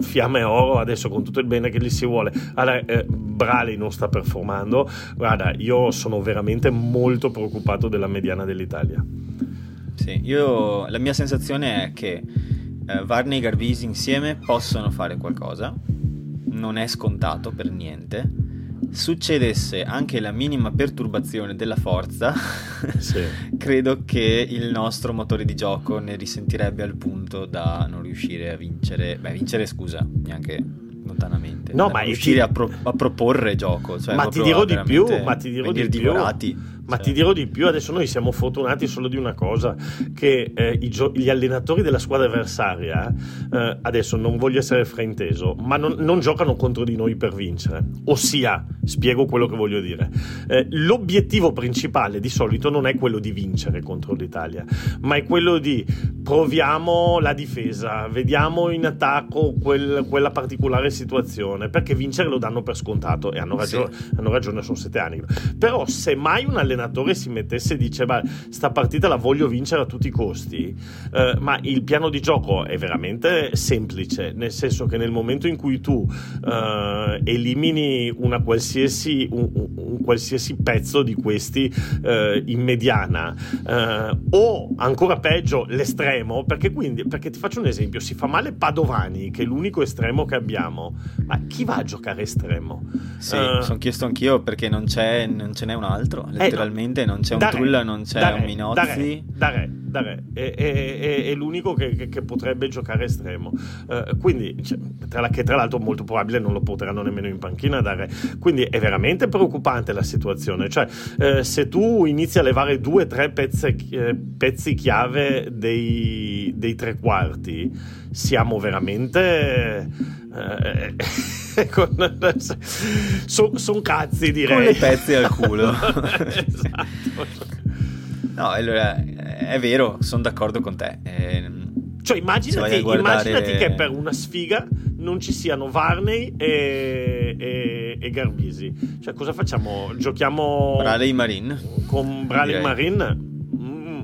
fiamme oro adesso con tutto il bene che gli si vuole, allora, eh, Braley non sta performando. Guarda, io sono veramente molto preoccupato della mediana dell'Italia. Sì, io la mia sensazione è che eh, Varney e Garbisi insieme possono fare qualcosa, non è scontato per niente. Succedesse anche la minima perturbazione della forza, sì. Credo che il nostro motore di gioco ne risentirebbe al punto da non riuscire a vincere, beh vincere scusa, neanche lontanamente. No, ma riuscire ti... a, pro- a proporre gioco, cioè, ma ti dirò di più, ma ti dirò di più. Ma cioè. ti dirò di più, adesso noi siamo fortunati solo di una cosa, che eh, i gio- gli allenatori della squadra avversaria, eh, adesso non voglio essere frainteso, ma non, non giocano contro di noi per vincere, ossia, spiego quello che voglio dire, eh, l'obiettivo principale di solito non è quello di vincere contro l'Italia, ma è quello di proviamo la difesa, vediamo in attacco quel, quella particolare situazione, perché vincere lo danno per scontato e hanno ragione, sì. hanno ragione sono sette anni, però se mai un allenatore si mettesse e diceva sta partita la voglio vincere a tutti i costi, eh, ma il piano di gioco è veramente semplice, nel senso che nel momento in cui tu eh, elimini una qualsiasi un, un qualsiasi pezzo di questi eh, in mediana, eh, o ancora peggio l'estremo, perché quindi perché ti faccio un esempio, si fa male Padovani che è l'unico estremo che abbiamo, ma chi va a giocare estremo? Sì, eh, mi sono chiesto anch'io perché non c'è, non ce n'è un altro, letteralmente. Non c'è un Trulla, non c'è da un re, Minozzi. Da re, da re, da re. È, è, è, è l'unico che, che, che potrebbe giocare estremo. Uh, quindi, cioè, tra la, che tra l'altro, molto probabile non lo porteranno nemmeno in panchina. Da re. Quindi è veramente preoccupante la situazione. Cioè, eh, se tu inizi a levare due o tre pezze, eh, pezzi chiave dei, dei tre quarti, siamo veramente. Eh, Sono son cazzi, direi, con le pezze al culo. Esatto. No, allora è vero, sono d'accordo con te. Eh, cioè immaginati, guardare... immaginati che per una sfiga non ci siano Varney e, e, e Garbisi, cioè cosa facciamo? Giochiamo Braley Marin con Braley Marin. mm.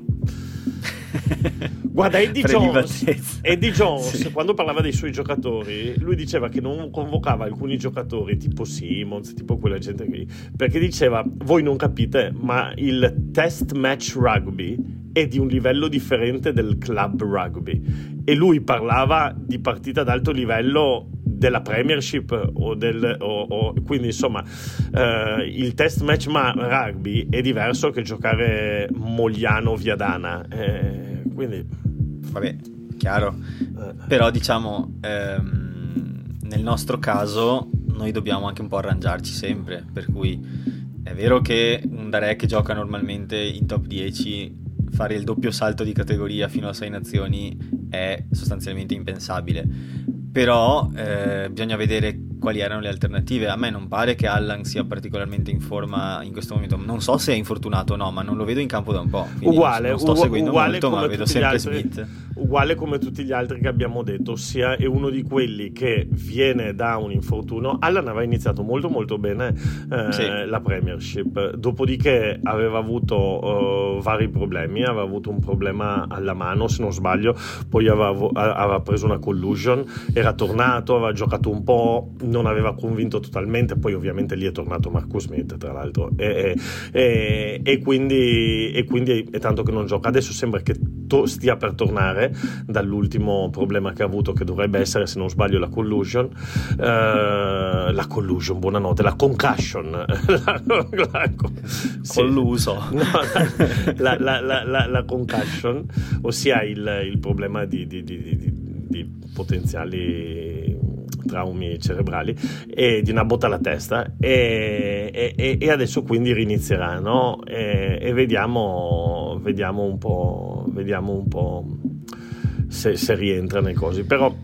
Guarda, Eddie Jones, Eddie Jones sì. Quando parlava dei suoi giocatori, lui diceva che non convocava alcuni giocatori tipo Simmons, tipo quella gente lì, perché diceva voi non capite, ma il test match rugby è di un livello differente del club rugby, e lui parlava di partita ad alto livello della Premiership o del o, o, quindi insomma eh, il test match ma rugby è diverso che giocare Mogliano Viadana, eh, quindi vabbè, chiaro, però diciamo ehm, nel nostro caso noi dobbiamo anche un po' arrangiarci sempre, per cui è vero che un Darè che gioca normalmente in top dieci fare il doppio salto di categoria fino a sei nazioni è sostanzialmente impensabile, però eh, bisogna vedere quali erano le alternative. A me non pare che Allan sia particolarmente in forma in questo momento, non so se è infortunato o no, ma non lo vedo in campo da un po', uguale, non sto ugu- seguendo uguale molto, ma vedo sempre altri, Smith uguale come tutti gli altri che abbiamo detto, ossia è uno di quelli che viene da un infortunio. Allan aveva iniziato molto molto bene eh, sì. la Premiership, dopodiché aveva avuto uh, vari problemi, aveva avuto un problema alla mano se non sbaglio, poi aveva, aveva preso una collusion, era tornato, aveva giocato un po', non aveva convinto totalmente, poi ovviamente lì è tornato Marco Smith tra l'altro, e, e, e, quindi, e quindi è tanto che non gioca, adesso sembra che to- stia per tornare dall'ultimo problema che ha avuto, che dovrebbe essere se non sbaglio la collusion, uh, la collusion, buonanotte, la concussion la, la, la, sì. colluso no, la, la, la, la, la concussion, ossia il, il problema di, di, di, di, di potenziali traumi cerebrali e di una botta alla testa, e, e, e adesso quindi rinizieranno, e, e vediamo vediamo un po' vediamo un po' se, se rientra nei cosi, però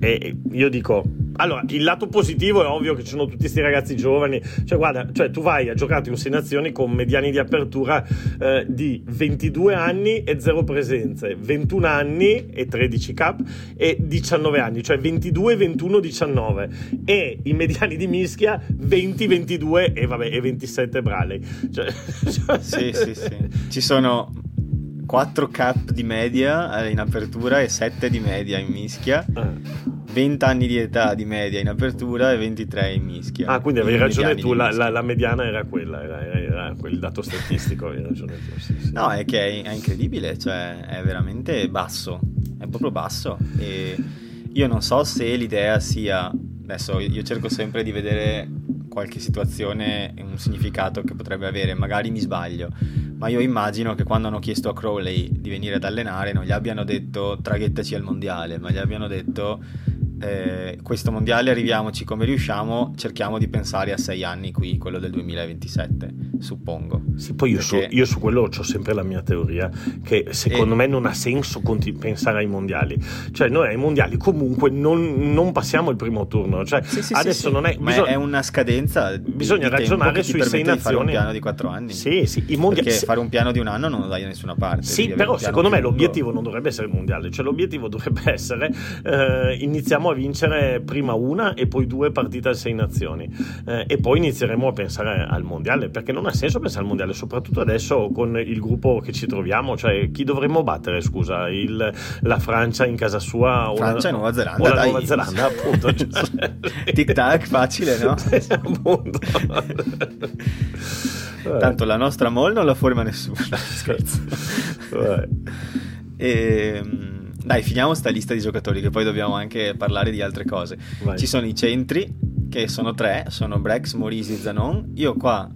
e, io dico allora il lato positivo è ovvio che ci sono tutti questi ragazzi giovani, cioè guarda, cioè tu vai a giocarti un sei nazioni con mediani di apertura eh, di ventidue anni e zero presenze, ventuno anni e tredici cap e diciannove anni, cioè ventidue, ventuno, diciannove, e i mediani di mischia venti, ventidue e vabbè e ventisette Braley, cioè, cioè... sì sì sì ci sono quattro cap di media in apertura e sette di media in mischia, ah. venti anni di età di media in apertura e ventitré in mischia. Ah, quindi avevi ragione tu, la, la, la mediana era quella, era, era, era quel dato statistico, avevi ragione tu. Sì, sì. No, è che è, è incredibile, cioè è veramente basso, è proprio basso, e io non so se l'idea sia, adesso io cerco sempre di vedere qualche situazione e un significato che potrebbe avere, magari mi sbaglio, ma io immagino che quando hanno chiesto a Crowley di venire ad allenare non gli abbiano detto traghettaci al mondiale, ma gli abbiano detto eh, questo mondiale arriviamoci come riusciamo, cerchiamo di pensare a sei anni qui, quello del duemilaventisette, suppongo. Sì, poi io, Perché... su, io su quello ho sempre la mia teoria, che secondo e... me non ha senso continu- pensare ai mondiali, cioè noi ai mondiali comunque non, non passiamo il primo turno, cioè sì, sì, adesso sì, non è, ma bisog- è una scadenza di, bisogna di ragionare sui sei nazioni, fare un piano di quattro anni, sì, sì, i mondiali, perché sì. fare un piano di un anno non lo dai da nessuna parte, sì, però secondo me lungo. L'obiettivo non dovrebbe essere il mondiale, cioè l'obiettivo dovrebbe essere eh, iniziamo a vincere prima una e poi due partite a sei nazioni, eh, e poi inizieremo a pensare al mondiale, perché non ha senso pensare al mondiale soprattutto adesso con il gruppo che ci troviamo, cioè chi dovremmo battere, scusa, il, la Francia in casa sua o Francia e Nuova Zelanda, o la dai. Nuova Zelanda appunto tic tac facile, no? appunto Tanto la nostra mol non la forma nessuno. Scherzo. E, dai, finiamo sta lista di giocatori, che poi dobbiamo anche parlare di altre cose. Vai. Ci sono i centri, che sono tre, sono Brex, Morisi, Zanon. Io qua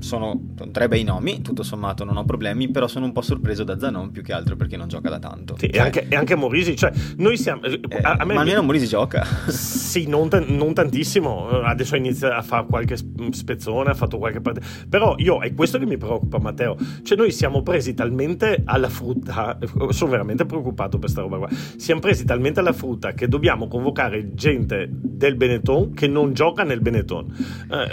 sono tre bei nomi, tutto sommato non ho problemi, però sono un po' sorpreso da Zanon più che altro perché non gioca da tanto, sì, cioè, e, anche, e anche Morisi, cioè noi siamo eh, a, a me ma almeno mi... Morisi gioca sì, non, t- non tantissimo, adesso inizia a fare qualche spezzone, ha fatto qualche parte, però io è questo che mi preoccupa, Matteo, cioè noi siamo presi talmente alla frutta, sono veramente preoccupato per sta roba qua, siamo presi talmente alla frutta che dobbiamo convocare gente del Benetton che non gioca nel Benetton,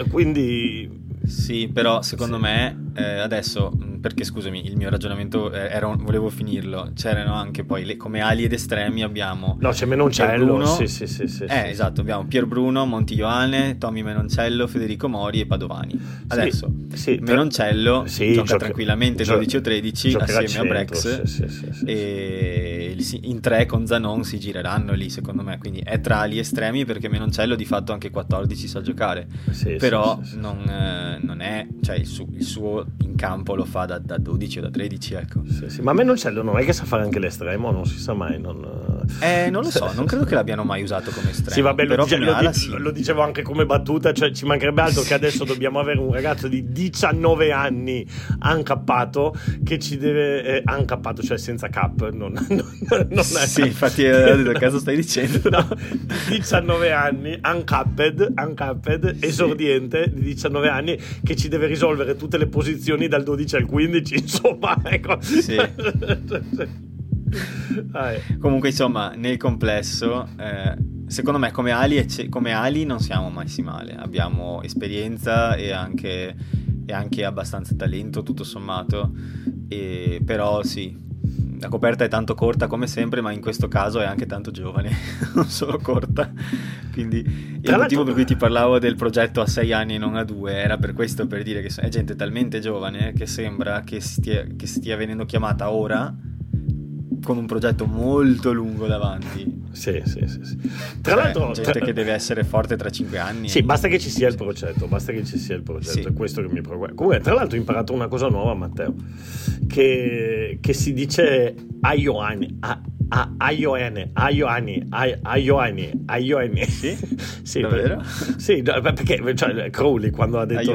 eh, quindi sì, però secondo sì. me eh, adesso, perché scusami, il mio ragionamento era, volevo finirlo, c'erano anche poi le, come ali ed estremi abbiamo no c'è Menoncello, sì sì sì, sì eh sì. esatto, abbiamo Pier Bruno, Monti Ioane, Tommy Menoncello, Federico Mori e Padovani. Adesso sì, sì, Menoncello sì, gioca giochi, tranquillamente dodici o tredici assieme cento, a Brex sì, sì, sì, sì, e in tre con Zanon si gireranno lì secondo me, quindi è tra ali estremi perché Menoncello di fatto anche quattordici sa giocare, sì, però sì, sì, non eh, non è, cioè il, su, il suo in campo lo fa da, da dodici o da tredici, ecco. Sì, sì. Ma a me non c'è, non è che sa fare anche l'estremo, non si sa mai, non, eh, non lo so, non credo che l'abbiano mai usato come estremo. Sì, vabbè, però lo, dice, lo, ala, di, sì. lo dicevo anche come battuta, cioè ci mancherebbe altro che adesso dobbiamo avere un ragazzo di diciannove anni ancappato che ci deve eh, ancappato, cioè senza cap, non, non, non è sì, infatti eh, caso stai dicendo no, diciannove anni uncapped, uncapped sì. esordiente di diciannove anni che ci deve risolvere tutte le posizioni dal dodici al quindici, insomma, ecco. Sì. Comunque insomma nel complesso eh, secondo me come ali, come ali non siamo messi male, abbiamo esperienza e anche, e anche abbastanza talento tutto sommato, e, però sì, la coperta è tanto corta come sempre, ma in questo caso è anche tanto giovane, non solo corta, quindi il motivo per cui ti parlavo del progetto a sei anni e non a due era per questo, per dire che è gente talmente giovane che sembra che stia, che stia venendo chiamata ora con un progetto molto lungo davanti. Sì, sì, sì, sì. Tra cioè, l'altro gente tra... che deve essere forte tra cinque anni. Sì, basta che ci sia il progetto, basta che ci sia il progetto, sì. È questo che mi preoccupa. Comunque, tra l'altro ho imparato una cosa nuova, Matteo, che, che si dice Ioane, a, a, a Ioane, a Ioane, a Ioane, a Ioane. Sì? Sì, davvero? Per, sì, perché cioè Crowley quando ha detto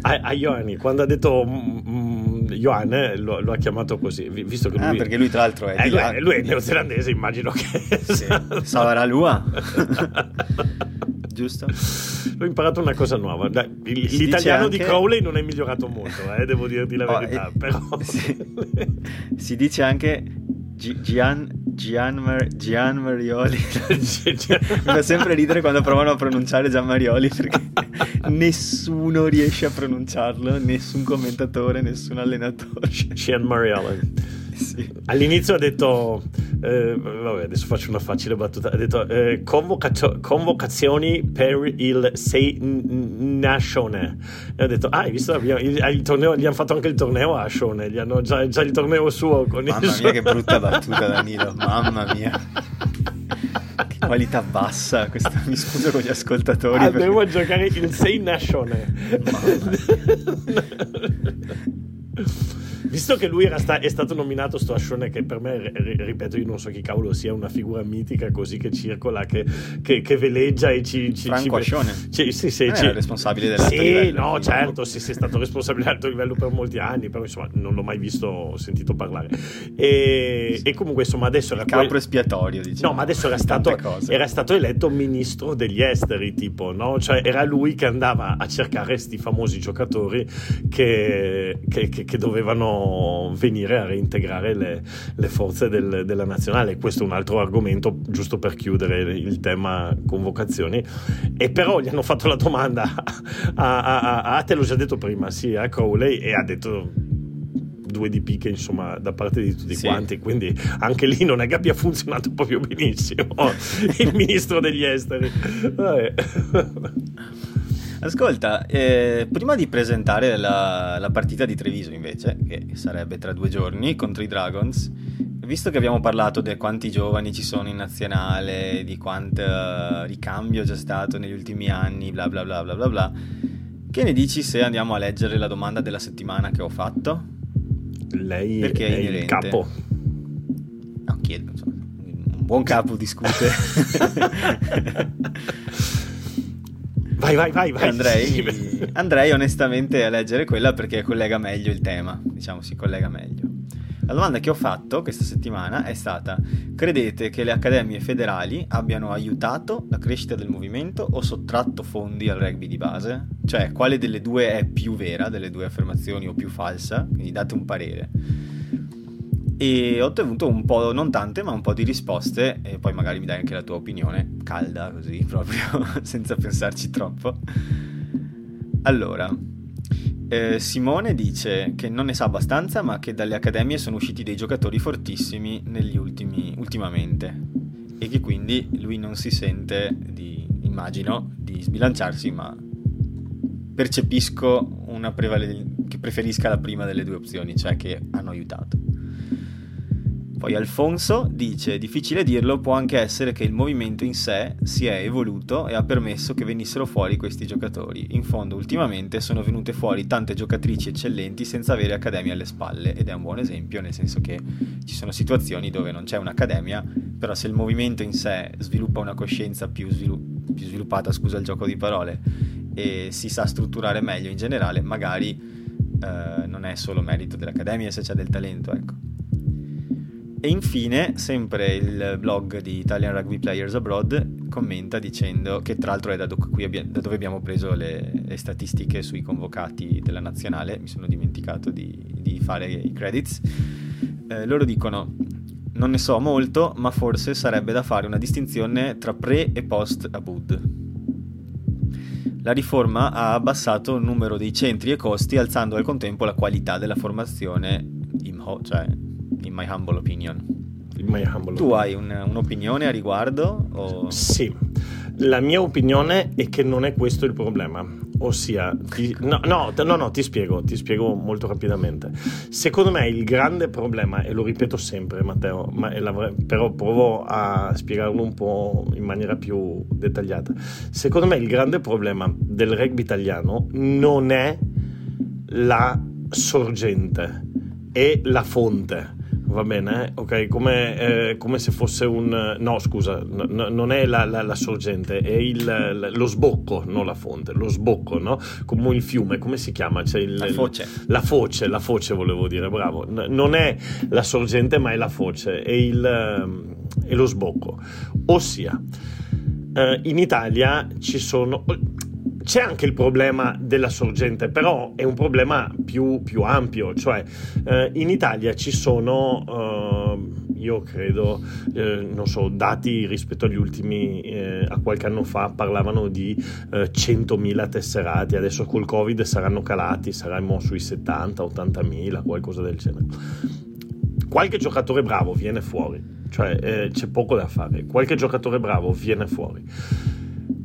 a Ioane, quando ha detto mh, Ioane lo, lo ha chiamato così, visto che lui, ah, perché lui tra l'altro è eh, lui, là, lui è neozelandese, immagino che sì. Sarà Lua giusto? Ho imparato una cosa nuova. Dai, l'italiano anche... di Crowley non è migliorato molto, eh, devo dirti la oh, verità, eh, però si, si dice anche G- Gian, Gian, Mar- Gian Marioli mi fa sempre ridere quando provano a pronunciare Gian Marioli perché nessuno riesce a pronunciarlo, nessun commentatore, nessun allenatore. Gian Marioli. Sì. All'inizio ha detto eh, vabbè, adesso faccio una facile battuta, ha detto eh, convocato- convocazioni per il sei n- nascione, e ho detto ah, hai visto, abbiamo, il, il torneo, gli hanno fatto anche il torneo a Ascione, gli hanno già, già il torneo suo con mamma il mia suo... che brutta battuta Danilo mamma mia che qualità bassa questa, mi scuso con gli ascoltatori, devo perché... giocare il sei nascione mamma visto che lui era sta- è stato nominato sto ascione, che per me, r- ripeto, io non so chi cavolo sia, una figura mitica così che circola, che, che, che veleggia e ci... ci Franco ci... Ascione. Ci, sì, sì, ci... è responsabile dell'alto sì, livello. No, certo, sì, sì, è stato responsabile dell'alto livello per molti anni, però insomma non l'ho mai visto o sentito parlare. E, sì. e comunque insomma adesso... era capro quel... espiatorio, diciamo. No, ma adesso era stato, era stato eletto ministro degli esteri, tipo, no? Cioè era lui che andava a cercare sti famosi giocatori che, che, che, che dovevano venire a reintegrare le, le forze del, della nazionale. Questo è un altro argomento, giusto per chiudere il tema convocazioni. E però gli hanno fatto la domanda a, a, a, a te l'ho già detto prima, sì, a Crowley, e ha detto due di picche, insomma, da parte di tutti sì. quanti, quindi anche lì non è che abbia funzionato proprio benissimo il ministro degli esteri. Vabbè. Ascolta, eh, prima di presentare la, la partita di Treviso invece, che sarebbe tra due giorni contro i Dragons, visto che abbiamo parlato di quanti giovani ci sono in nazionale, di quanto uh, ricambio c'è stato negli ultimi anni, bla bla bla bla bla bla, che ne dici se andiamo a leggere la domanda della settimana che ho fatto? Lei Perché è il capo. No, chiedo, insomma, un buon capo discute. Vai, vai, vai, vai. Andrei, sì. andrei onestamente a leggere quella perché collega meglio il tema, diciamo, si collega meglio. La domanda che ho fatto questa settimana è stata: credete che le accademie federali abbiano aiutato la crescita del movimento o sottratto fondi al rugby di base? Cioè, quale delle due è più vera, delle due affermazioni, o più falsa? Quindi date un parere. E ho ottenuto un po', non tante, ma un po' di risposte, e poi magari mi dai anche la tua opinione calda, così proprio senza pensarci troppo. Allora, eh, Simone dice che non ne sa abbastanza, ma che dalle accademie sono usciti dei giocatori fortissimi negli ultimi ultimamente e che quindi lui non si sente di, immagino, di sbilanciarsi, ma percepisco una prevale- che preferisca la prima delle due opzioni, cioè che hanno aiutato. Poi Alfonso dice: difficile dirlo, può anche essere che il movimento in sé si è evoluto e ha permesso che venissero fuori questi giocatori. In fondo ultimamente sono venute fuori tante giocatrici eccellenti senza avere accademie alle spalle, ed è un buon esempio, nel senso che ci sono situazioni dove non c'è un'accademia, però se il movimento in sé sviluppa una coscienza più, svilu- più sviluppata, scusa il gioco di parole, e si sa strutturare meglio in generale, magari eh, non è solo merito dell'accademia se c'è del talento, ecco. E infine, sempre il blog di Italian Rugby Players Abroad commenta dicendo che, tra l'altro, è da, do- qui abbi- da dove abbiamo preso le, le statistiche sui convocati della nazionale, mi sono dimenticato di, di fare i credits, eh, loro dicono: non ne so molto, ma forse sarebbe da fare una distinzione tra pre e post Abud. La riforma ha abbassato il numero dei centri e costi, alzando al contempo la qualità della formazione I M H O, cioè... in my humble opinion. In my humble tu opinion. Hai un, un'opinione a riguardo? O... Sì, la mia opinione è che non è questo il problema. Ossia, ti, no, no, no, no, ti spiego, ti spiego molto rapidamente. Secondo me il grande problema, e lo ripeto sempre, Matteo, ma però provo a spiegarlo un po' in maniera più dettagliata. Secondo me il grande problema del rugby italiano non è la sorgente, è la fonte. Va bene, ok, come, eh, come se fosse un... No, scusa, no, non è la, la, la sorgente, è il, lo sbocco, non la fonte, lo sbocco, no? Come il fiume, come si chiama? C'è il, la foce. Il, la foce, la foce volevo dire, bravo. Non è la sorgente, ma è la foce, è, il, è lo sbocco. Ossia, eh, in Italia ci sono... C'è anche il problema della sorgente, però è un problema più, più ampio, cioè eh, in Italia ci sono, eh, io credo, eh, non so, dati rispetto agli ultimi, eh, a qualche anno fa parlavano di eh, centomila tesserati, adesso col Covid saranno calati, saremo sui settanta ottantamila, qualcosa del genere. Qualche giocatore bravo viene fuori, cioè eh, c'è poco da fare, qualche giocatore bravo viene fuori.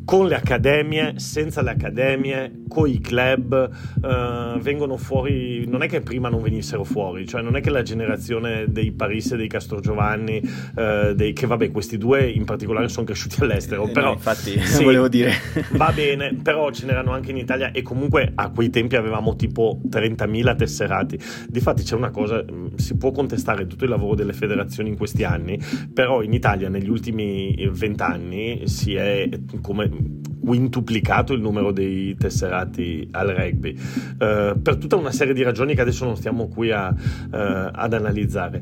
con le accademie, senza le accademie, con i club, eh, vengono fuori, non è che prima non venissero fuori, cioè non è che la generazione dei Parisse, dei Castrogiovanni, eh, dei, che vabbè questi due in particolare sono cresciuti all'estero, eh, però no, infatti sì, volevo dire va bene, però ce n'erano anche in Italia e comunque a quei tempi avevamo tipo trentamila tesserati. Difatti c'è una cosa, si può contestare tutto il lavoro delle federazioni in questi anni, però in Italia negli ultimi vent'anni si è come quintuplicato il numero dei tesserati al rugby, eh, per tutta una serie di ragioni che adesso non stiamo qui a, eh, ad analizzare,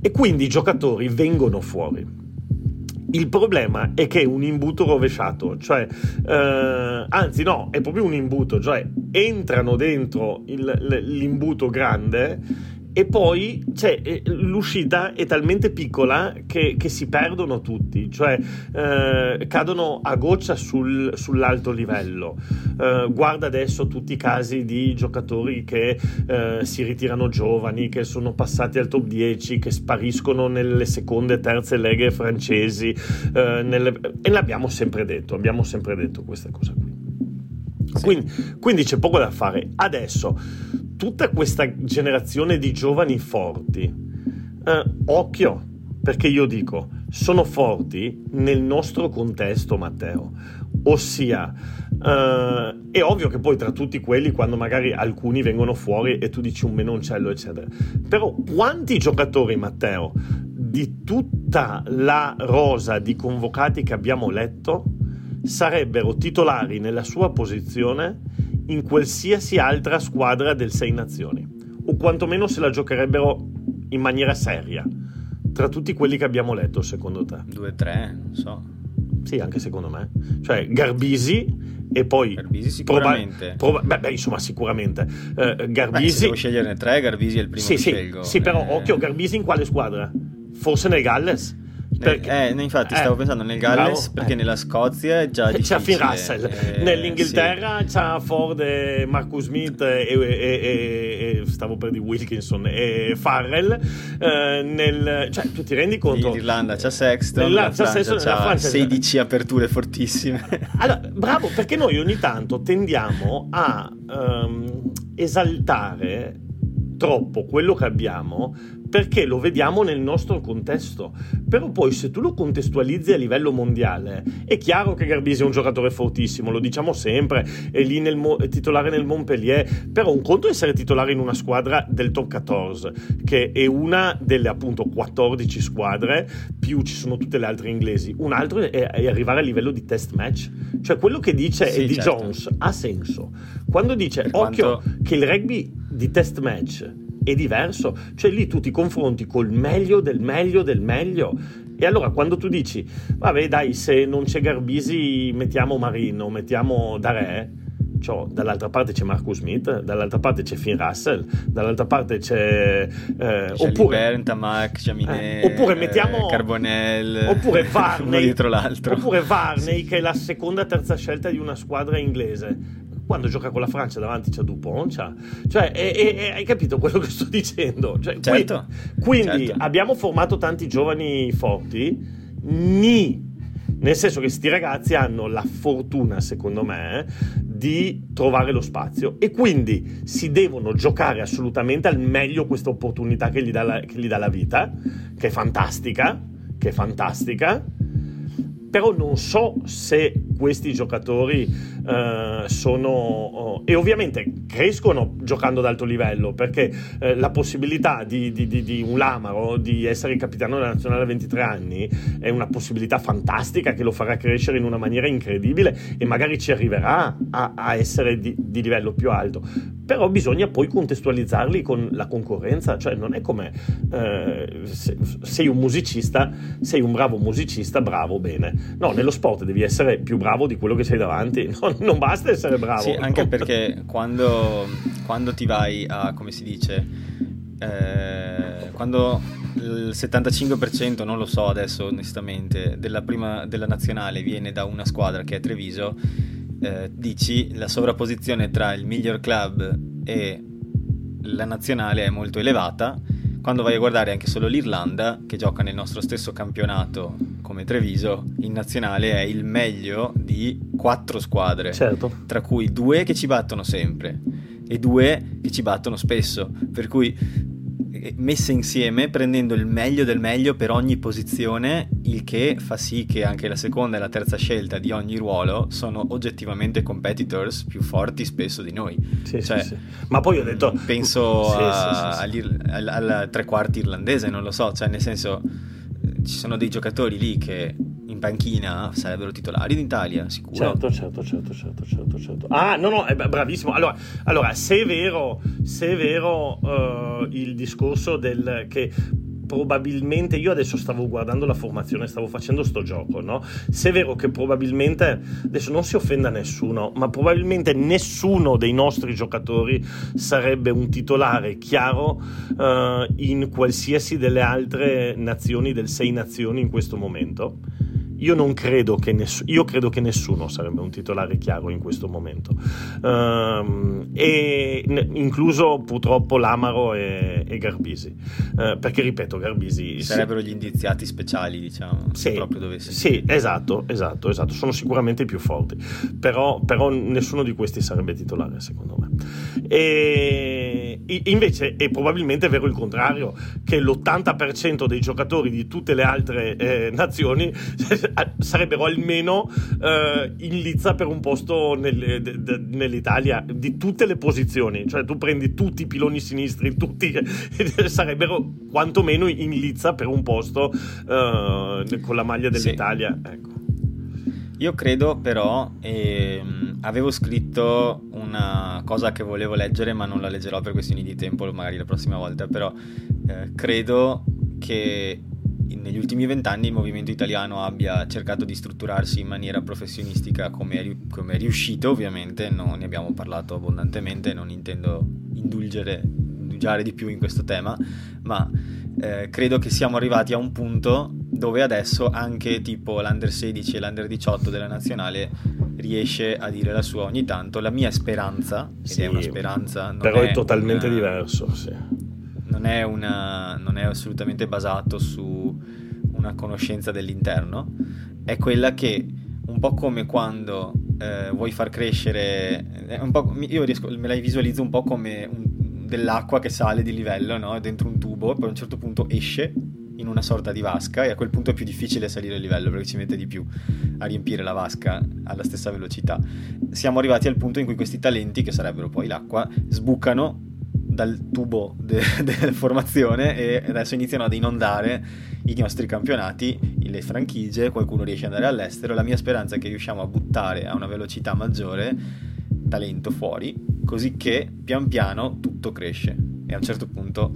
e quindi i giocatori vengono fuori. Il problema è che è un imbuto rovesciato, cioè eh, anzi no, è proprio un imbuto, cioè entrano dentro il, l'imbuto grande e poi cioè, l'uscita è talmente piccola che, che si perdono tutti, cioè eh, cadono a goccia sul, sull'alto livello. Eh, guarda adesso tutti i casi di giocatori che eh, si ritirano giovani, che sono passati al top dieci, che spariscono nelle seconde e terze leghe francesi, eh, nelle... e l'abbiamo sempre detto, abbiamo sempre detto questa cosa qui. Sì. Quindi, quindi c'è poco da fare. Adesso tutta questa generazione di giovani forti, eh, occhio, perché io dico sono forti nel nostro contesto, Matteo, ossia eh, è ovvio che poi tra tutti quelli, quando magari alcuni vengono fuori e tu dici un Menoncello eccetera, però quanti giocatori, Matteo, di tutta la rosa di convocati che abbiamo letto sarebbero titolari nella sua posizione in qualsiasi altra squadra del Sei Nazioni, o quantomeno se la giocherebbero in maniera seria, tra tutti quelli che abbiamo letto? Secondo te? Due, tre, non so. Sì, anche secondo me, cioè Garbisi e poi Garbisi sicuramente proba- proba- beh, beh insomma sicuramente eh, Garbisi, beh, se devo sceglierne tre Garbisi è il primo sì, che sì, scelgo sì eh... però occhio, Garbisi in quale squadra? Forse nel Galles? Perché, eh, infatti stavo eh, pensando nel Galles, bravo, perché eh. nella Scozia è già difficile. C'è Finn Russell, eh, nell'Inghilterra sì. C'ha Ford, e Marcus Smith e, e, e, e stavo per dire Wilkinson e Farrell, eh, nel, cioè tu ti rendi conto? In Irlanda c'ha Sexton, la Francia c'ha sedici aperture fortissime. Allora, bravo, perché noi ogni tanto tendiamo a um, esaltare troppo quello che abbiamo, perché lo vediamo nel nostro contesto, però poi se tu lo contestualizzi a livello mondiale è chiaro che Garbisi è un giocatore fortissimo, lo diciamo sempre, è lì nel mo- è titolare nel Montpellier, però un conto è essere titolare in una squadra del top quattordici, che è una delle appunto quattordici squadre, più ci sono tutte le altre inglesi, un altro è, è arrivare a livello di test match, cioè quello che dice sì, Eddie certo. Jones ha senso, quando dice per occhio quanto... che il rugby di test match è diverso, cioè lì tu ti confronti col meglio del meglio del meglio, e allora quando tu dici vabbè dai, se non c'è Garbisi mettiamo Marino, mettiamo Darè, cioè dall'altra parte c'è Marcus Smith, dall'altra parte c'è Finn Russell, dall'altra parte c'è, eh, c'è oppure Liberta, Mac, Giaminet, eh, oppure mettiamo eh, Carbonell, oppure Varney dietro l'altro, oppure Varney sì. Che è la seconda terza scelta di una squadra inglese, quando gioca con la Francia davanti c'ha Dupont, c'ha... cioè è, è, è, hai capito quello che sto dicendo? Cioè, certo. Qui, quindi certo. Abbiamo formato tanti giovani forti, ni nel senso che questi ragazzi hanno la fortuna, secondo me, di trovare lo spazio e quindi si devono giocare assolutamente al meglio questa opportunità che gli dà la, che gli dà la vita, che è fantastica, che è fantastica. Però non so se questi giocatori eh, sono... Oh, e ovviamente crescono giocando ad alto livello, perché eh, la possibilità di, di, di, di un Lamaro di essere il capitano della nazionale a ventitré anni è una possibilità fantastica che lo farà crescere in una maniera incredibile e magari ci arriverà a, a essere di, di livello più alto. Però bisogna poi contestualizzarli con la concorrenza, cioè non è come eh, se, sei un musicista, sei un bravo musicista, bravo, bene. No, nello sport devi essere più bravo di quello che sei davanti, no, non basta essere bravo. Sì, anche perché quando, quando ti vai a, come si dice, eh, quando il settantacinque per cento, non lo so adesso onestamente, della prima della nazionale viene da una squadra che è Treviso, eh, dici la sovrapposizione tra il miglior club e la nazionale è molto elevata. quando vai a guardare anche solo l'Irlanda, che gioca nel nostro stesso campionato come Treviso, in nazionale è il meglio di quattro squadre, certo, tra cui due che ci battono sempre e due che ci battono spesso, per cui messe insieme, prendendo il meglio del meglio per ogni posizione, il che fa sì che anche la seconda e la terza scelta di ogni ruolo sono oggettivamente competitors più forti spesso di noi. Sì, cioè, sì, sì. Ma poi ho detto, penso sì, a, sì, sì, sì. Al, al tre quarti irlandese, non lo so, cioè nel senso ci sono dei giocatori lì che in panchina sarebbero titolari d'Italia sicuro. Certo, certo, certo, certo, certo, certo. Ah, no, no, è bravissimo. Allora, allora se è vero, se è vero uh, il discorso del che probabilmente, io adesso stavo guardando la formazione, stavo facendo sto gioco, no? Se è vero che probabilmente, adesso non si offenda nessuno, ma probabilmente nessuno dei nostri giocatori sarebbe un titolare chiaro uh, in qualsiasi delle altre nazioni, del sei nazioni in questo momento. Io non credo che nessuno, io credo che nessuno sarebbe un titolare chiaro in questo momento, um, e n- incluso purtroppo Lamaro e, e Garbisi, uh, perché ripeto, Garbisi sarebbero sì, gli indiziati speciali, diciamo, sì, se proprio dovesse. Sì, esatto, esatto, esatto, sono sicuramente i più forti, però, però nessuno di questi sarebbe titolare secondo me. E invece è probabilmente vero il contrario, che l'ottanta per cento dei giocatori di tutte le altre eh, nazioni sarebbero almeno eh, in lizza per un posto nel, de, de, nell'Italia, di tutte le posizioni, cioè tu prendi tutti i piloni sinistri, tutti eh, sarebbero quantomeno in lizza per un posto eh, con la maglia dell'Italia, sì. Ecco. Io credo però, ehm, avevo scritto una cosa che volevo leggere ma non la leggerò per questioni di tempo, magari la prossima volta, però eh, credo che negli ultimi vent'anni il movimento italiano abbia cercato di strutturarsi in maniera professionistica come è, come è riuscito, ovviamente, no, ne abbiamo parlato abbondantemente, non intendo indulgere, indugiare di più in questo tema, ma eh, credo che siamo arrivati a un punto dove adesso anche tipo l'Under sedici e l'Under diciotto della nazionale riesce a dire la sua ogni tanto. La mia speranza, ed sì, è una speranza, non però è, è totalmente una... diverso, sì. Non è, una, non è assolutamente basato su una conoscenza dell'interno, è quella che un po' come quando eh, vuoi far crescere, è un po', io riesco, me la visualizzo un po' come un, dell'acqua che sale di livello, no? Dentro un tubo, poi a un certo punto esce in una sorta di vasca e a quel punto è più difficile salire il livello perché ci mette di più a riempire la vasca alla stessa velocità. Siamo arrivati al punto in cui questi talenti, che sarebbero poi l'acqua, sbucano dal tubo della de formazione e adesso iniziano ad inondare i nostri campionati, le franchigie, qualcuno riesce ad andare all'estero. La mia speranza è che riusciamo a buttare a una velocità maggiore talento fuori, così che pian piano tutto cresce e a un certo punto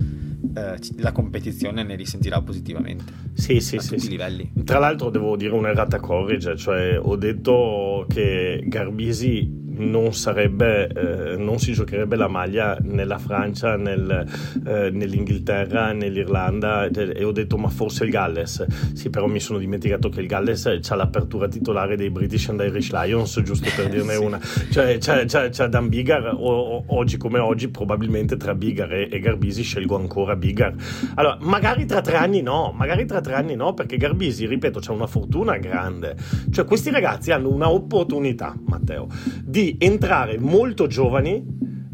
eh, la competizione ne risentirà positivamente, sì, sì, a sì, tutti sì. i livelli. Tra l'altro devo dire un'errata corrige, cioè ho detto che Garbisi non sarebbe eh, non si giocherebbe la maglia nella Francia, nel, eh, nell'Inghilterra, nell'Irlanda, e ho detto ma forse il Galles, sì, però mi sono dimenticato che il Galles c'ha l'apertura titolare dei British and Irish Lions, giusto per dirne sì. una, cioè c'è, c'è, c'è Dan Biggar, o, o, oggi come oggi probabilmente tra Biggar e, e Garbisi scelgo ancora Biggar. Allora magari tra tre anni no, magari tra tre anni no, perché Garbisi, ripeto, c'ha una fortuna grande, cioè questi ragazzi hanno una opportunità, Matteo, di entrare molto giovani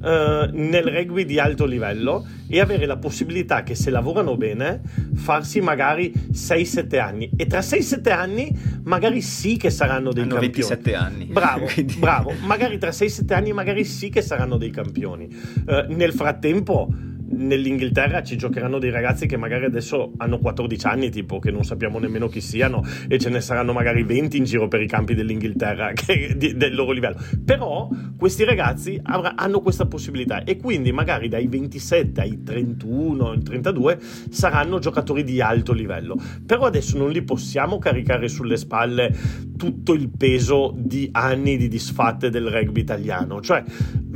eh, nel rugby di alto livello e avere la possibilità che, se lavorano bene, farsi magari sei sette anni, e tra sei sette anni magari sì che saranno dei hanno campioni. ventisette anni. Bravo, quindi... bravo, magari tra sei sette anni magari sì che saranno dei campioni. Eh, nel frattempo nell'Inghilterra ci giocheranno dei ragazzi che magari adesso hanno quattordici anni, tipo, che non sappiamo nemmeno chi siano, e ce ne saranno magari venti in giro per i campi dell'Inghilterra che, di, del loro livello, però questi ragazzi avrà, hanno questa possibilità, e quindi magari dai ventisette ai trentuno, ai trentadue saranno giocatori di alto livello, però adesso non li possiamo caricare sulle spalle tutto il peso di anni di disfatte del rugby italiano. Cioè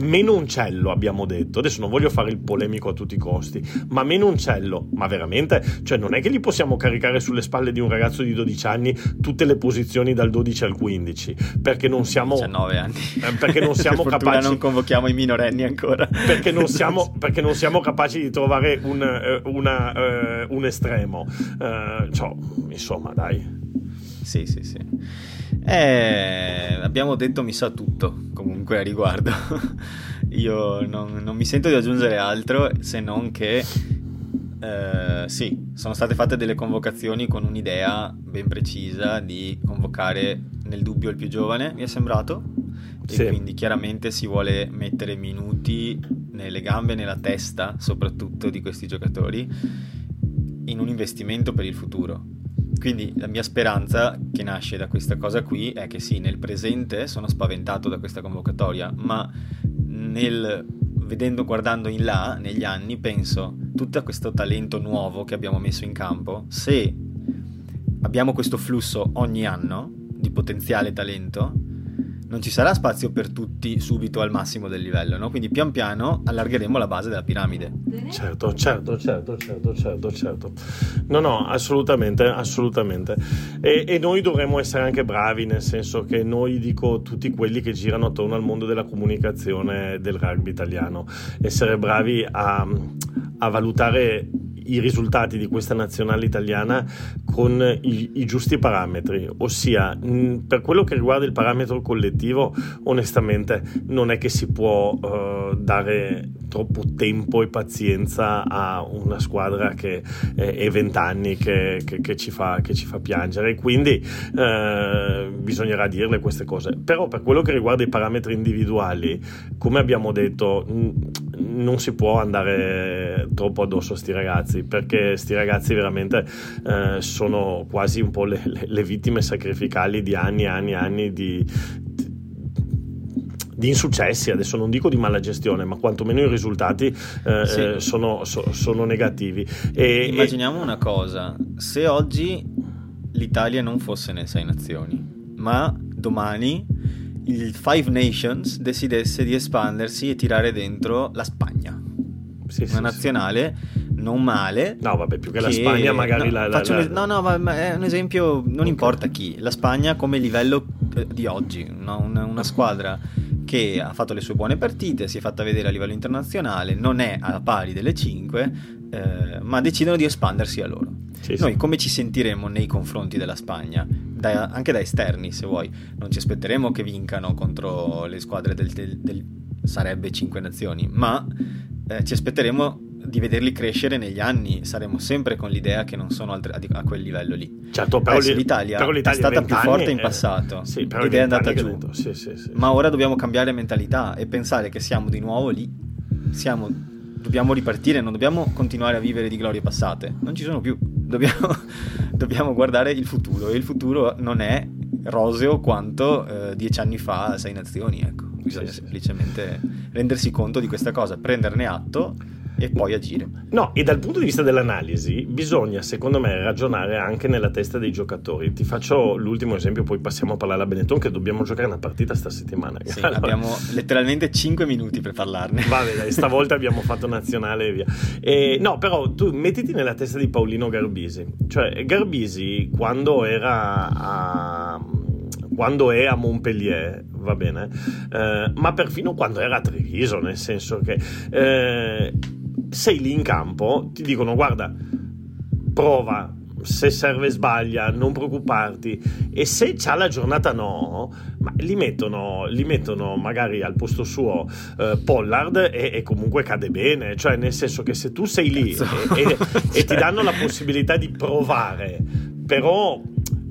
Menoncello, abbiamo detto, adesso non voglio fare il polemico a tutti i costi, ma Menoncello, ma veramente, cioè non è che gli possiamo caricare sulle spalle di un ragazzo di dodici anni tutte le posizioni dal dodici al quindici, perché non siamo diciannove anni, perché non siamo per capaci, non convochiamo i minorenni ancora, perché non siamo, perché non siamo capaci di trovare un, una, uh, un estremo, uh, cioè, insomma dai. Sì, sì, sì. Eh, abbiamo detto mi sa tutto comunque a riguardo. Io non, non mi sento di aggiungere altro, se non che eh, sì, sono state fatte delle convocazioni con un'idea ben precisa di convocare nel dubbio il più giovane, mi è sembrato, e sì. Quindi chiaramente si vuole mettere minuti nelle gambe, nella testa soprattutto di questi giocatori, in un investimento per il futuro. Quindi la mia speranza che nasce da questa cosa qui è che sì, nel presente sono spaventato da questa convocatoria, ma nel vedendo, guardando in là, negli anni, penso, tutto questo talento nuovo che abbiamo messo in campo, se abbiamo questo flusso ogni anno di potenziale talento, non ci sarà spazio per tutti subito al massimo del livello, no? Quindi pian piano allargheremo la base della piramide. Certo, certo, certo, certo, certo, certo. No, no, assolutamente, assolutamente. E, e noi dovremmo essere anche bravi, nel senso che noi, dico, tutti quelli che girano attorno al mondo della comunicazione del rugby italiano, essere bravi a, a valutare i risultati di questa nazionale italiana con i, i giusti parametri, ossia mh, per quello che riguarda il parametro collettivo onestamente non è che si può uh, dare troppo tempo e pazienza a una squadra che eh, è vent'anni che, che, che, ci fa, che ci fa piangere, quindi eh, bisognerà dirle queste cose. Però per quello che riguarda i parametri individuali, come abbiamo detto, mh, non si può andare troppo addosso a sti ragazzi, perché sti ragazzi veramente eh, sono quasi un po' le, le, le vittime sacrificali di anni e anni e anni di, di insuccessi. Adesso non dico di mala gestione, ma quantomeno i risultati eh, sì. eh, sono, so, sono negativi. E, immaginiamo e... una cosa: se oggi l'Italia non fosse nelle sei nazioni, ma domani il Five Nations decidesse di espandersi e tirare dentro la Spagna, sì, una sì, nazionale sì. non male, no vabbè, più che, che... la Spagna magari no, la, la, la... Un... no no ma è un esempio, non okay. importa chi, la Spagna come livello di oggi, no? una, una squadra che ha fatto le sue buone partite, si è fatta vedere a livello internazionale, non è alla pari delle cinque, eh, ma decidono di espandersi a loro. Sì, noi sì. Come ci sentiremo nei confronti della Spagna, da, anche da esterni se vuoi, non ci aspetteremo che vincano contro le squadre del, del, del sarebbe cinque nazioni, ma eh, ci aspetteremo di vederli crescere negli anni, saremo sempre con l'idea che non sono altre, a quel livello lì. Certo, però Adesso, l'Italia, però l'Italia è stata più forte in passato, eh, sì, ed è andata giù, sì, sì, sì, ma sì. Ora dobbiamo cambiare mentalità e pensare che siamo di nuovo lì, siamo, dobbiamo ripartire, non dobbiamo continuare a vivere di glorie passate, non ci sono più, dobbiamo, dobbiamo guardare il futuro, e il futuro non è roseo quanto eh, dieci anni fa a sei nazioni, ecco. Bisogna sì, semplicemente sì. rendersi conto di questa cosa, prenderne atto e poi agire. No, e dal punto di vista dell'analisi bisogna, secondo me, ragionare anche nella testa dei giocatori. Ti faccio l'ultimo esempio, poi passiamo a parlare a Benetton, che dobbiamo giocare una partita sta settimana. Sì, allora, abbiamo letteralmente cinque minuti per parlarne. Vabbè, dai, stavolta abbiamo fatto nazionale e via. E, no, però tu mettiti nella testa di Paolino Garbisi. Cioè, Garbisi quando era a... quando è a Montpellier, va bene, eh, ma perfino quando era a Treviso, nel senso che eh, sei lì in campo, ti dicono guarda, prova, se serve sbaglia, non preoccuparti, e se c'ha la giornata no, ma li mettono, li mettono magari al posto suo eh, Pollard e, e comunque cade bene, cioè nel senso che se tu sei lì e, e, e ti danno la possibilità di provare, però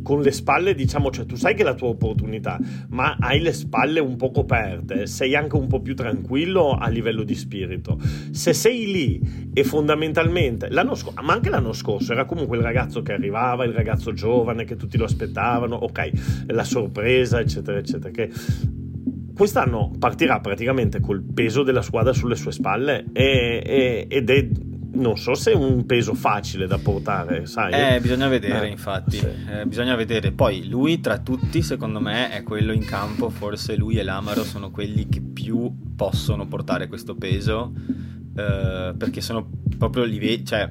con le spalle, diciamo, cioè tu sai che è la tua opportunità, ma hai le spalle un po' coperte, sei anche un po' più tranquillo a livello di spirito. Se sei lì e fondamentalmente, l'anno scorso, ma anche l'anno scorso, era comunque il ragazzo che arrivava, il ragazzo giovane che tutti lo aspettavano, ok, la sorpresa, eccetera, eccetera, che quest'anno partirà praticamente col peso della squadra sulle sue spalle e, e, ed è non so se è un peso facile da portare, sai? Eh, bisogna vedere, eh, infatti, sì. eh, bisogna vedere. Poi lui tra tutti, secondo me, è quello in campo, forse lui e Lamaro sono quelli che più possono portare questo peso, eh, perché sono proprio livelli, cioè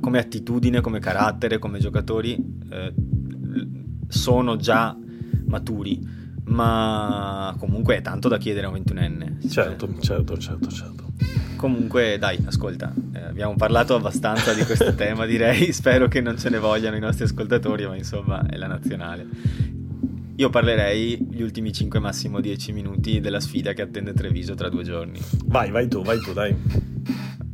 come attitudine, come carattere, come giocatori, eh, sono già maturi, ma comunque è tanto da chiedere a un ventunenne. Certo, cioè, certo, certo, certo. Comunque dai, ascolta, eh, abbiamo parlato abbastanza di questo tema, direi. Spero che non ce ne vogliano i nostri ascoltatori, ma insomma è la nazionale. Io parlerei gli ultimi cinque, massimo dieci minuti della sfida che attende Treviso tra due giorni. Vai, vai tu, vai tu, dai.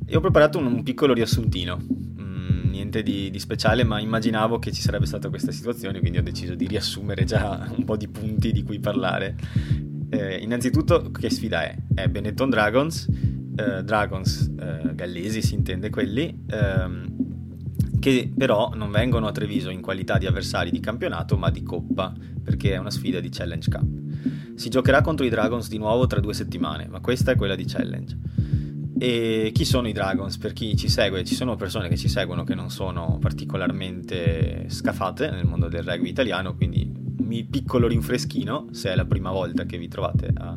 Io ho preparato un, un piccolo riassuntino, mm, niente di, di speciale, ma immaginavo che ci sarebbe stata questa situazione, quindi ho deciso di riassumere già un po' di punti di cui parlare. Eh, innanzitutto, che sfida è? È Benetton Dragons, eh, Dragons eh, gallesi si intende quelli, ehm, che però non vengono a Treviso in qualità di avversari di campionato, ma di coppa, perché è una sfida di Challenge Cup. Si giocherà contro i Dragons di nuovo tra due settimane, ma questa è quella di Challenge. E chi sono i Dragons? Per chi ci segue, ci sono persone che ci seguono che non sono particolarmente scafate nel mondo del rugby italiano, quindi un piccolo rinfreschino se è la prima volta che vi trovate a,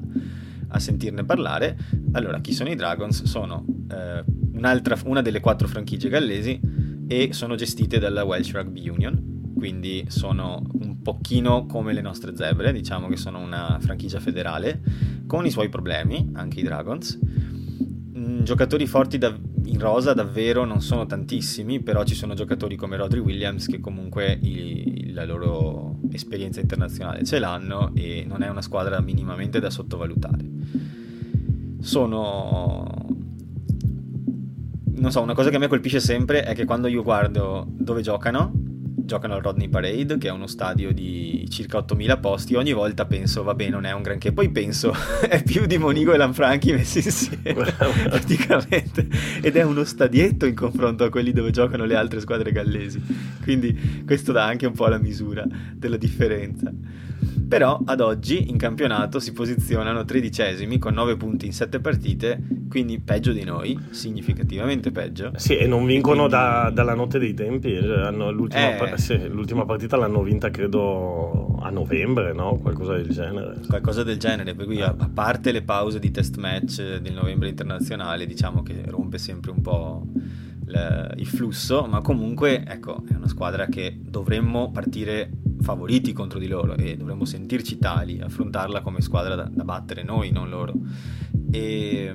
a sentirne parlare. Allora, chi sono i Dragons? Sono eh, un'altra, una delle quattro franchigie gallesi e sono gestite dalla Welsh Rugby Union, quindi sono un pochino come le nostre zebre, diciamo che sono una franchigia federale con i suoi problemi, anche i Dragons. Giocatori forti da, in rosa davvero non sono tantissimi, però ci sono giocatori come Rodri Williams che comunque il, la loro esperienza internazionale ce l'hanno e non è una squadra minimamente da sottovalutare. Sono, non so, una cosa che a me colpisce sempre è che quando io guardo dove giocano, giocano al Rodney Parade, che è uno stadio di circa ottomila posti, ogni volta penso vabbè non è un granché, poi penso è più di Monigo e Lanfranchi messi insieme praticamente, ed è uno stadietto in confronto a quelli dove giocano le altre squadre gallesi, quindi questo dà anche un po' la misura della differenza. Però ad oggi in campionato si posizionano tredicesimi con nove punti in sette partite, quindi peggio di noi, significativamente peggio. Sì, e non vincono e quindi... da, dalla notte dei tempi, hanno l'ultima, eh... par- sì, l'ultima partita l'hanno vinta credo a novembre, no? Qualcosa del genere. Qualcosa del genere, per cui a, a parte le pause di test match del novembre internazionale, diciamo che rompe sempre un po' il, il flusso, ma comunque ecco, è una squadra che dovremmo partire favoriti contro di loro e dovremmo sentirci tali, affrontarla come squadra da, da battere noi, non loro, e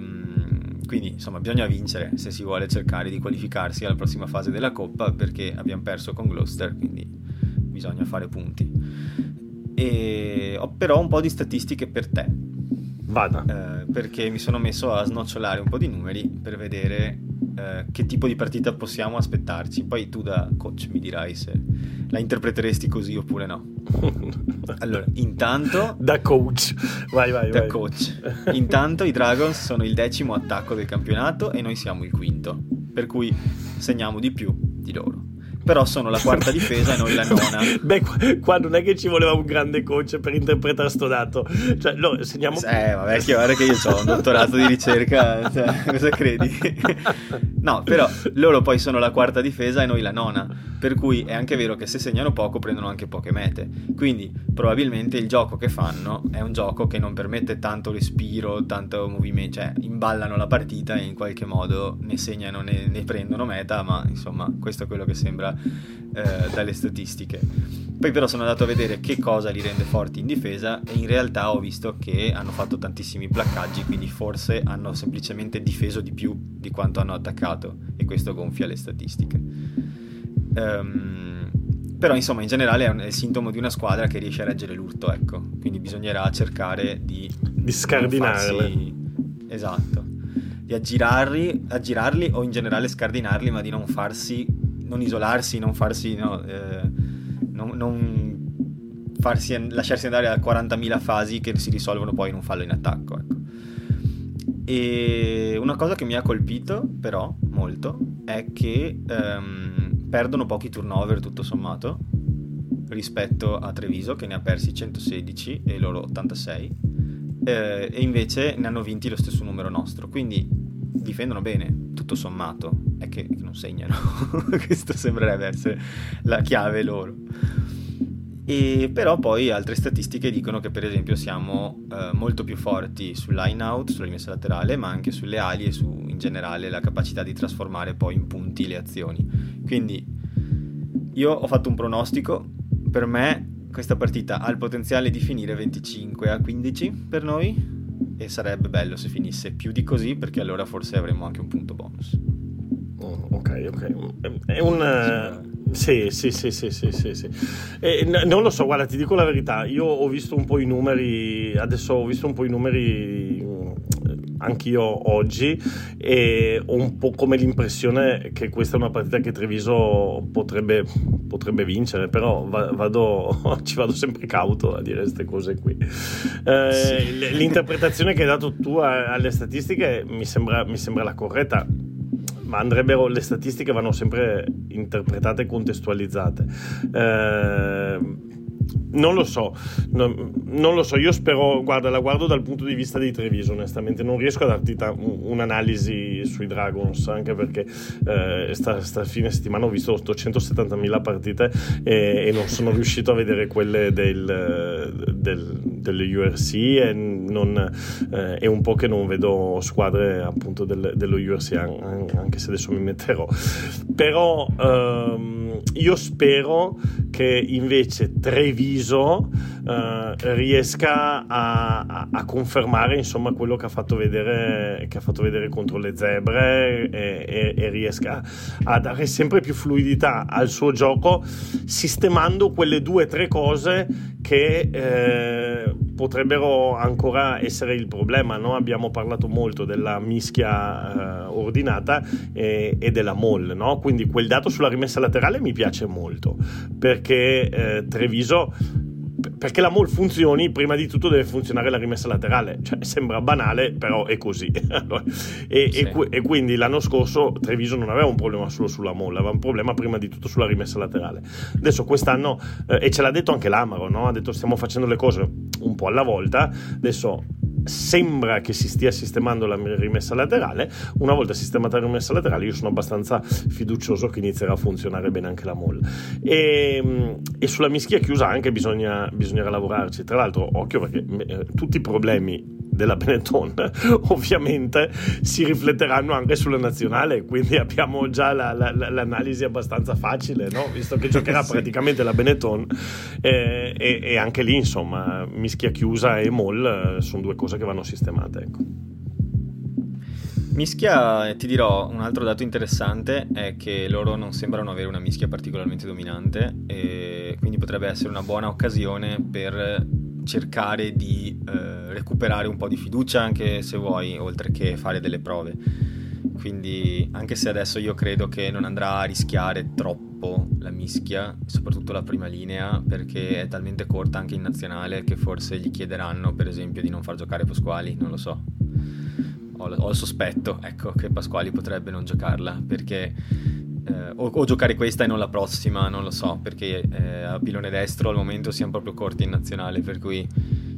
quindi insomma bisogna vincere se si vuole cercare di qualificarsi alla prossima fase della Coppa, perché abbiamo perso con Gloucester, quindi bisogna fare punti. E ho però un po' di statistiche per te, vada, eh, perché mi sono messo a snocciolare un po' di numeri per vedere Uh, che tipo di partita possiamo aspettarci. Poi tu da coach mi dirai se la interpreteresti così oppure no. Allora, intanto da coach vai vai da vai. coach intanto i Dragons sono il decimo attacco del campionato e noi siamo il quinto, per cui segniamo di più di loro, però sono la quarta difesa e noi la nona. Beh, qua non è che ci voleva un grande coach per interpretare sto dato, cioè no, segniamo eh vabbè, che ora che io ho un dottorato di ricerca, cioè, cosa credi? No, però loro poi sono la quarta difesa e noi la nona, per cui è anche vero che se segnano poco prendono anche poche mete, quindi probabilmente il gioco che fanno è un gioco che non permette tanto respiro, tanto movimento, cioè imballano la partita e in qualche modo ne segnano, ne, ne prendono meta, ma insomma questo è quello che sembra eh, dalle statistiche. Poi però sono andato a vedere che cosa li rende forti in difesa e in realtà ho visto che hanno fatto tantissimi placcaggi, quindi forse hanno semplicemente difeso di più di quanto hanno attaccato e questo gonfia le statistiche. Um, però insomma in generale è, un, è il sintomo di una squadra che riesce a reggere l'urto, ecco, quindi bisognerà cercare di di scardinarle, farsi... esatto, di aggirarli, aggirarli o in generale scardinarli, ma di non farsi, non isolarsi, non farsi no, eh, non, non farsi lasciarsi andare a quarantamila fasi che si risolvono poi in un fallo in attacco, ecco. E una cosa che mi ha colpito però molto è che ehm, perdono pochi turnover tutto sommato rispetto a Treviso, che ne ha persi centosedici e loro ottantasei, eh, e invece ne hanno vinti lo stesso numero nostro, quindi difendono bene tutto sommato. è che non segnano. Questo sembrerebbe essere la chiave loro. E però poi altre statistiche dicono che per esempio siamo eh, molto più forti sul line out, sulla rimessa laterale, ma anche sulle ali e su in generale la capacità di trasformare poi in punti le azioni. Quindi io ho fatto un pronostico, per me questa partita ha il potenziale di finire venticinque a quindici per noi, e sarebbe bello se finisse più di così, perché allora forse avremmo anche un punto bonus. Oh, ok, ok, è un... Sì. Sì, sì, sì, sì, sì, sì, sì. Eh, n- non lo so, guarda, ti dico la verità, io ho visto un po' i numeri, adesso ho visto un po' i numeri anch'io oggi, e ho un po' come l'impressione che questa è una partita che Treviso potrebbe, potrebbe vincere, però va- vado, ci vado sempre cauto a dire queste cose qui. Eh, sì. L'interpretazione che hai dato tu a- alle statistiche mi sembra, mi sembra la corretta, ma andrebbero, le statistiche vanno sempre interpretate e contestualizzate. Eh, non lo so, no, non lo so, io spero, guarda, la guardo dal punto di vista di Treviso, onestamente non riesco a darti ta- un'analisi sui Dragons, anche perché eh, sta, sta fine settimana ho visto ottocentosettantamila partite e, e non sono riuscito a vedere quelle del, del, delle U R C, e non, eh, è un po' che non vedo squadre appunto del, dello U R C, anche se adesso mi metterò, però ehm, io spero che invece Treviso eh, riesca a, a, a confermare insomma quello che ha fatto vedere, che ha fatto vedere contro le Zebre, e, e, e riesca a dare sempre più fluidità al suo gioco, sistemando quelle due o tre cose che eh, potrebbero ancora essere il problema, no? Abbiamo parlato molto della mischia eh, ordinata e, e della molle, no? Quindi quel dato sulla rimessa laterale mi piace molto, perché eh, Treviso, perché la mole funzioni, prima di tutto deve funzionare la rimessa laterale, cioè sembra banale però è così. e, sì. e, cu- e quindi l'anno scorso Treviso non aveva un problema solo sulla mole, aveva un problema prima di tutto sulla rimessa laterale. Adesso quest'anno eh, e ce l'ha detto anche Lamaro, no? Ha detto stiamo facendo le cose un po' alla volta, adesso sembra che si stia sistemando la rimessa laterale, una volta sistemata la rimessa laterale io sono abbastanza fiducioso che inizierà a funzionare bene anche la mole, e, e sulla mischia chiusa anche bisogna, bisognerà lavorarci, tra l'altro occhio perché eh, tutti i problemi della Benetton ovviamente si rifletteranno anche sulla nazionale, quindi abbiamo già la, la, la, l'analisi abbastanza facile, no? Visto che giocherà sì. praticamente la Benetton, eh, e, e anche lì insomma mischia chiusa e mol sono due cose che vanno sistemate, ecco. Mischia, ti dirò un altro dato interessante è che loro non sembrano avere una mischia particolarmente dominante, e quindi potrebbe essere una buona occasione per cercare di eh, recuperare un po' di fiducia, anche se vuoi, oltre che fare delle prove. Quindi anche se adesso io credo che non andrà a rischiare troppo la mischia, soprattutto la prima linea, perché è talmente corta anche in nazionale che forse gli chiederanno per esempio di non far giocare Pasquali, non lo so, ho, ho il sospetto, ecco, che Pasquali potrebbe non giocarla, perché Eh, o, o giocare questa e non la prossima, non lo so, perché eh, a pilone destro al momento siamo proprio corti in nazionale, per cui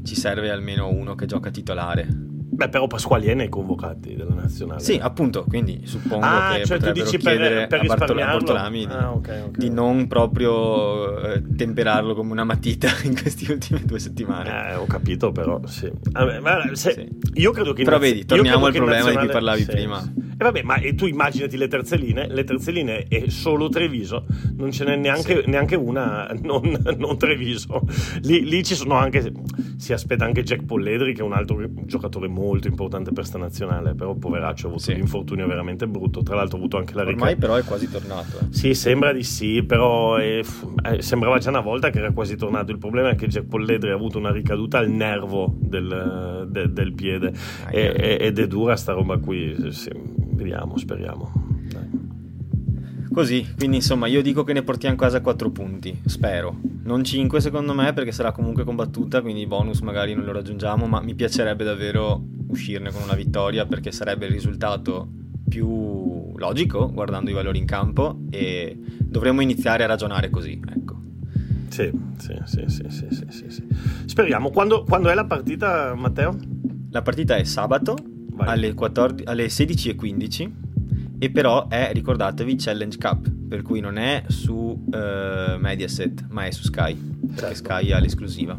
ci serve almeno uno che gioca titolare. Beh, però Pasquali è nei convocati della nazionale. Sì, appunto, quindi suppongo ah, che cioè potrebbero tu dici chiedere per, per a, Bartol- a Bartolami di, ah, okay, okay. di non proprio eh, temperarlo come una matita in queste ultime due settimane. Eh, ho capito, però sì. Vabbè, ma se, sì. Io credo che però vedi, torniamo al problema nazionale... di cui parlavi sì, prima. Sì. E vabbè, ma e tu immaginati le terze linee, le terze linee è solo Treviso, non ce n'è neanche, sì. neanche una non, non Treviso. Lì, lì ci sono anche, si aspetta anche Jack Polledri, che è un altro giocatore molto importante per sta nazionale, però poveraccio ha avuto sì. un infortunio veramente brutto, tra l'altro ha avuto anche la ricaduta. Ormai però è quasi tornato. Eh. Sì, sembra di sì, però è, sembrava già una volta che era quasi tornato, il problema è che Jack Polledri ha avuto una ricaduta al nervo del, de, del piede, ah, e, eh. ed è dura sta roba qui, sì. Vediamo, speriamo. Dai. Così, quindi insomma io dico che ne portiamo a casa quattro punti, spero. Non cinque secondo me, perché sarà comunque combattuta, quindi i bonus magari non lo raggiungiamo, ma mi piacerebbe davvero uscirne con una vittoria, perché sarebbe il risultato più logico, guardando i valori in campo, e dovremmo iniziare a ragionare così, ecco. Sì, sì, sì, sì, sì, sì, sì, sì. Speriamo. Quando, quando è la partita, Matteo? La partita è sabato. Alle, quattordici, alle sedici e quindici, e però è, ricordatevi, Challenge Cup, per cui non è su eh, Mediaset, ma è su Sky, perché certo. Sky ha l'esclusiva,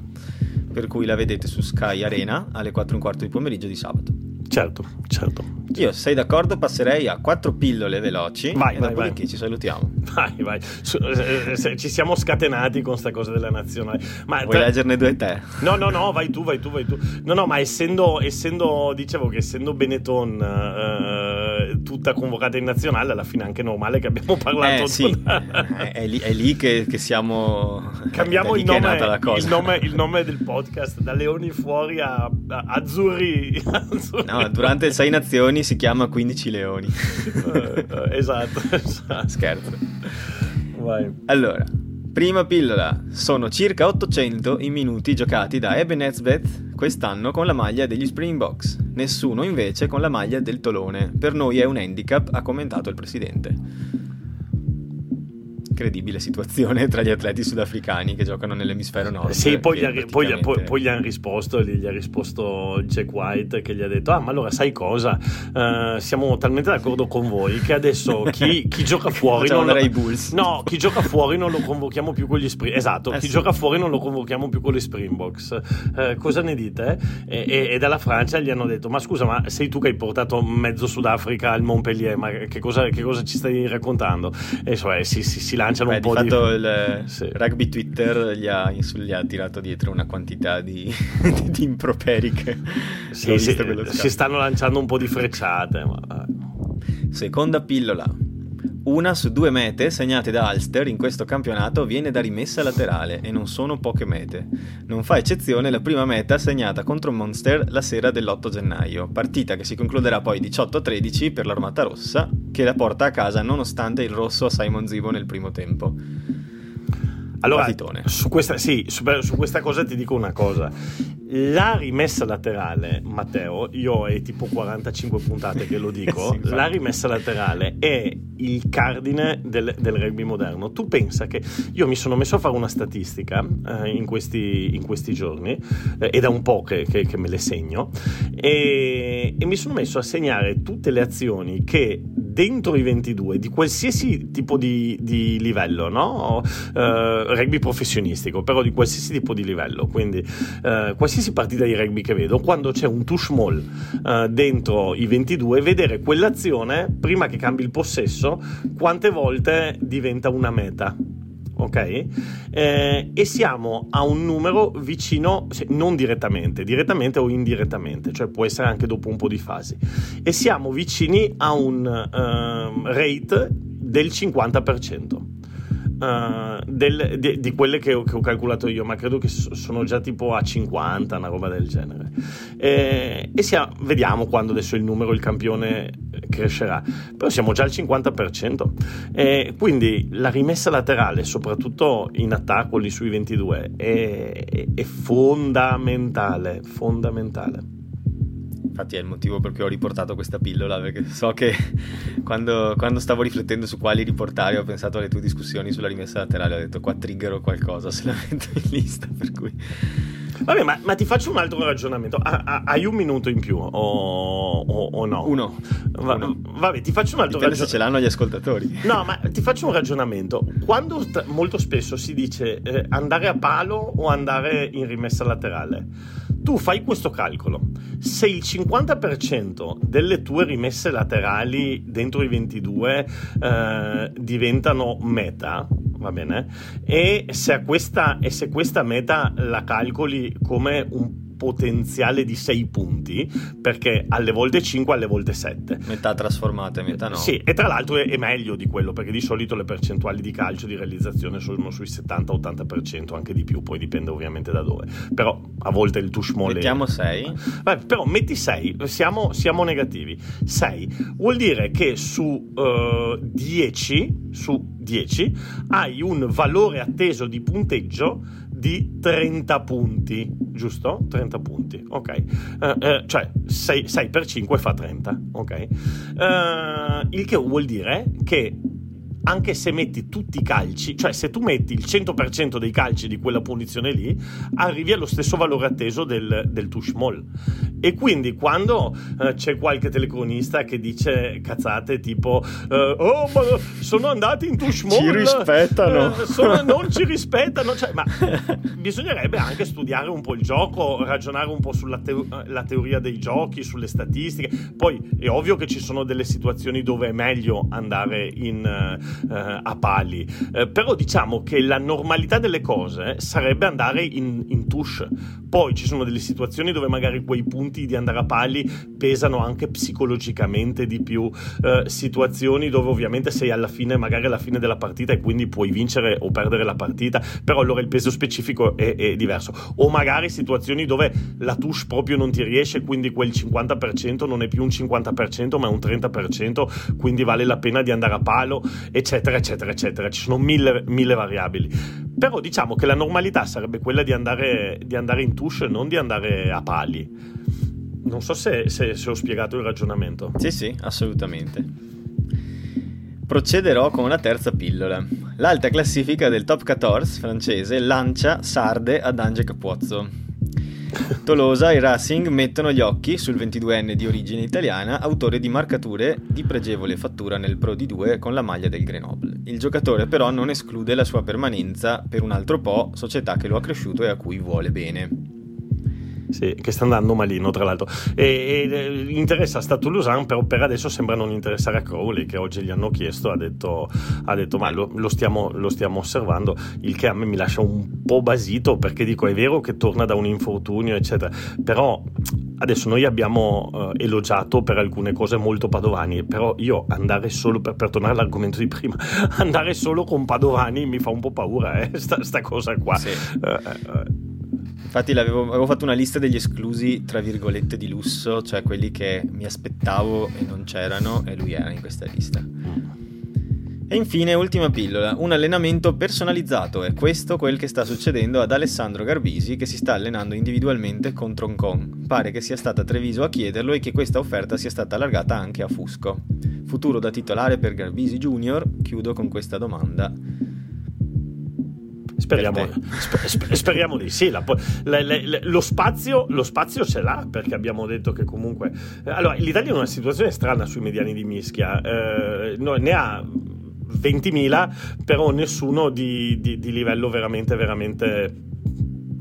per cui la vedete su Sky Arena alle quattro e un quarto di pomeriggio di sabato. Certo, certo. Io, se sei d'accordo, passerei a quattro pillole veloci. Vai, e vai, dopodiché vai. Ci salutiamo. Vai, vai. Ci siamo scatenati con sta cosa della nazionale. Ma vuoi tra... leggerne due te? No, no, no, vai tu, vai tu, vai tu. No, no, ma essendo, essendo dicevo che essendo Benetton eh, tutta convocata in nazionale, alla fine è anche normale che abbiamo parlato. Eh, sì. è, è, lì, è lì che, che siamo. Cambiamo il nome, il, nome, il nome del podcast, da Leoni fuori a, a Azzurri. Azzurri. No, durante il Sei Nazioni si chiama quindici Leoni. esatto, esatto. Scherzo. Vai. Allora, prima pillola: sono circa ottocento i minuti giocati da Eben Hesbeth quest'anno con la maglia degli Springboks, nessuno invece con la maglia del Tolone. Per noi è un handicap, ha commentato il presidente. Incredibile situazione tra gli atleti sudafricani che giocano nell'emisfero nord. Sì, poi gli, ha, praticamente... poi, gli ha, poi, poi gli hanno risposto, gli, gli ha risposto Jack White, che gli ha detto: ah, ma allora sai cosa? Uh, siamo talmente d'accordo con voi che adesso chi, chi gioca fuori non lo... Bulls. No, chi gioca fuori non lo convochiamo più con gli Spring. Esatto, eh, chi sì. gioca fuori non lo convochiamo più con gli Springboks. Uh, cosa ne dite? E, e, e dalla Francia gli hanno detto: ma scusa, ma sei tu che hai portato mezzo Sudafrica al Montpellier? Ma che cosa, che cosa ci stai raccontando? E cioè, si, si, si Beh, un po' di fatto di... il sì. Rugby Twitter gli ha, gli ha tirato dietro una quantità di, di improperi che sì, si, si stanno lanciando un po' di frecciate, ma... Seconda pillola: una su due mete segnate da Ulster in questo campionato viene da rimessa laterale, e non sono poche mete. Non fa eccezione la prima meta segnata contro Munster la sera dell'otto gennaio, partita che si concluderà poi diciotto a tredici per l'Armata Rossa, che la porta a casa nonostante il rosso a Simon Zibo nel primo tempo. Allora, su questa, sì, su, su questa cosa ti dico una cosa: la rimessa laterale, Matteo, io è tipo quarantacinque puntate che lo dico, sì, la rimessa laterale è il cardine del, del rugby moderno. Tu pensa che io mi sono messo a fare una statistica eh, in, questi, in questi giorni, eh, è da un po' che, che, che me le segno, e, e mi sono messo a segnare tutte le azioni che dentro i ventidue, di qualsiasi tipo di, di livello, no? Eh, rugby professionistico, però di qualsiasi tipo di livello, quindi eh, qualsiasi partita di rugby che vedo, quando c'è un touch mall eh, dentro i ventidue, vedere quell'azione prima che cambi il possesso quante volte diventa una meta, ok? Eh, e siamo a un numero vicino, non direttamente, direttamente o indirettamente, cioè può essere anche dopo un po' di fasi, e siamo vicini a un um, rate del cinquanta per cento. Uh, del, di, di quelle che ho, che ho calcolato io, ma credo che so, sono già tipo a cinquanta, una roba del genere, e, e sia, vediamo quando adesso il numero, il campione crescerà, però siamo già al cinquanta per cento, e quindi la rimessa laterale soprattutto in attacco lì sui ventidue è, è fondamentale fondamentale. Infatti è il motivo per cui ho riportato questa pillola, perché so che quando, quando stavo riflettendo su quali riportare, ho pensato alle tue discussioni sulla rimessa laterale, ho detto: qua triggero qualcosa se la metto in lista, per cui... Vabbè, ma, ma ti faccio un altro ragionamento. Ah, ah, hai un minuto in più o, o, o no? Uno. Va, Uno. Vabbè, ti faccio un altro ragionamento. Se ce l'hanno gli ascoltatori. No, ma ti faccio un ragionamento. Quando t- molto spesso si dice eh, andare a palo o andare in rimessa laterale, tu fai questo calcolo: se il cinquanta per cento delle tue rimesse laterali dentro i ventidue eh, diventano meta, va bene? E se, a questa, e se questa meta la calcoli come un potenziale di sei punti, perché alle volte cinque, alle volte sette, metà trasformata e metà no. Sì, e tra l'altro è, è meglio di quello, perché di solito le percentuali di calcio di realizzazione sono sui settanta ottanta per cento, anche di più, poi dipende ovviamente da dove, però a volte il touch mole. Mettiamo sei. Vabbè, però metti sei, siamo, siamo negativi. sei vuol dire che su uh, dieci su dieci hai un valore atteso di punteggio di trenta punti, giusto? trenta punti, ok. Uh, uh, cioè sei per cinque fa trenta, ok. Uh, il che vuol dire che anche se metti tutti i calci, cioè se tu metti il cento per cento dei calci di quella punizione lì, arrivi allo stesso valore atteso del, del touch mall. E quindi quando eh, c'è qualche telecronista che dice cazzate tipo eh, oh ma sono andati in touch mall, ci rispettano, eh, sono, non ci rispettano, cioè, ma bisognerebbe anche studiare un po' il gioco, ragionare un po' sulla teo- la teoria dei giochi, sulle statistiche. Poi è ovvio che ci sono delle situazioni dove è meglio andare in, eh, a pali, eh, però diciamo che la normalità delle cose sarebbe andare in, in touche. Poi ci sono delle situazioni dove magari quei punti di andare a pali pesano anche psicologicamente di più, eh, situazioni dove ovviamente sei alla fine, magari alla fine della partita, e quindi puoi vincere o perdere la partita, però allora il peso specifico è, è diverso. O magari situazioni dove la touche proprio non ti riesce, quindi quel cinquanta per cento non è più un cinquanta per cento ma è un trenta per cento, quindi vale la pena di andare a palo, eccetera eccetera eccetera. Ci sono mille, mille variabili, però diciamo che la normalità sarebbe quella di andare, di andare in touche, non di andare a pali. Non so se, se, se ho spiegato il ragionamento. Sì sì, assolutamente. Procederò con una terza pillola. L'alta classifica del top quattordici francese lancia sarde ad Ange Capozzo. Tolosa e Racing mettono gli occhi sul ventiduenne di origine italiana, autore di marcature di pregevole fattura nel Pro D due con la maglia del Grenoble. Il giocatore però non esclude la sua permanenza per un altro po', società che lo ha cresciuto e a cui vuole bene. Sì, che sta andando malino tra l'altro, e, e interessa a Toulousain, però per adesso sembra non interessare a Crowley, che oggi gli hanno chiesto, ha detto, ha detto ma lo, lo, stiamo, lo stiamo osservando, il che a me mi lascia un po' basito, perché dico è vero che torna da un infortunio eccetera, però adesso noi abbiamo eh, elogiato per alcune cose molto Padovani, però io andare solo, per, per tornare all'argomento di prima, andare solo con Padovani mi fa un po' paura, eh, sta, sta cosa qua. Sì. eh, eh, Infatti l'avevo, avevo fatto una lista degli esclusi tra virgolette di lusso, cioè quelli che mi aspettavo e non c'erano, e lui era in questa lista. E infine, ultima pillola, un allenamento personalizzato. È questo quel che sta succedendo ad Alessandro Garbisi, che si sta allenando individualmente contro Hong Kong. Pare che sia stata Treviso a chiederlo e che questa offerta sia stata allargata anche a Fusco. Futuro da titolare per Garbisi Junior? Chiudo con questa domanda. Speriamo, sper, speriamo di sì. La, la, la, la, lo, spazio, lo spazio ce l'ha, perché abbiamo detto che comunque eh, allora l'Italia è in una situazione strana sui mediani di mischia, eh, no, ne ha ventimila, però nessuno di, di, di livello veramente veramente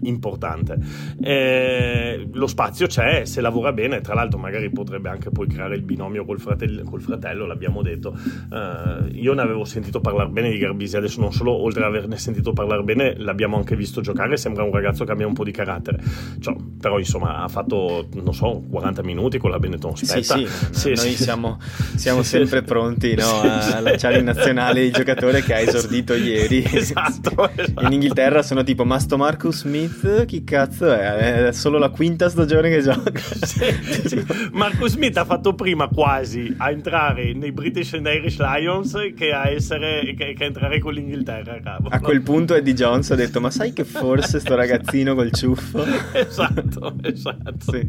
importante. Eh, lo spazio c'è, se lavora bene, tra l'altro magari potrebbe anche poi creare il binomio col fratello, col fratello l'abbiamo detto. Eh, io ne avevo sentito parlare bene di Garbisi, adesso non solo oltre ad averne sentito parlare bene, l'abbiamo anche visto giocare, sembra un ragazzo che abbia un po' di carattere, cioè, però insomma ha fatto, non so, quaranta minuti con la Benetton. Sì, sì, sì, noi sì, siamo, siamo sì, sempre sì, pronti no, sì, a sì. lanciare in nazionale il giocatore che ha esordito ieri. Esatto, esatto. In Inghilterra sono tipo Masto Marcus Smith. Chi cazzo è? È solo la quinta stagione che gioca. Sì, sì. Marcus Smith ha fatto prima quasi a entrare nei British and Irish Lions che a essere che, che entrare con l'Inghilterra. Cavolo. A quel punto Eddie Jones ha detto ma sai che forse sto ragazzino col ciuffo. Esatto, esatto. Sì.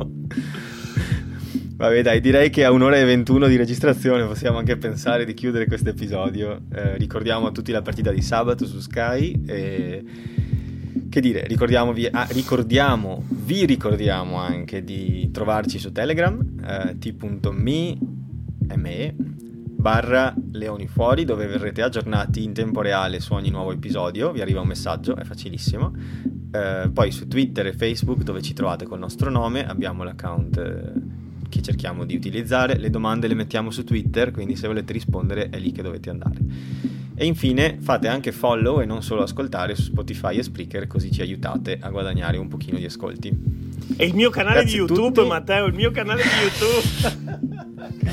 Vabbè dai, direi che a un'ora e ventuno di registrazione possiamo anche pensare di chiudere questo episodio. Eh, ricordiamo a tutti la partita di sabato su Sky e... Che dire, ricordiamovi, ah, ricordiamo, vi ricordiamo anche di trovarci su Telegram, eh, t.me me, barra Leoni Fuori, dove verrete aggiornati in tempo reale su ogni nuovo episodio, vi arriva un messaggio, è facilissimo. Eh, poi su Twitter e Facebook, dove ci trovate col nostro nome, abbiamo l'account eh, che cerchiamo di utilizzare, le domande le mettiamo su Twitter, quindi se volete rispondere è lì che dovete andare. E infine fate anche follow e non solo ascoltare su Spotify e Spreaker, così ci aiutate a guadagnare un pochino di ascolti. E il mio canale Grazie di YouTube, tutti. Matteo, il mio canale di YouTube.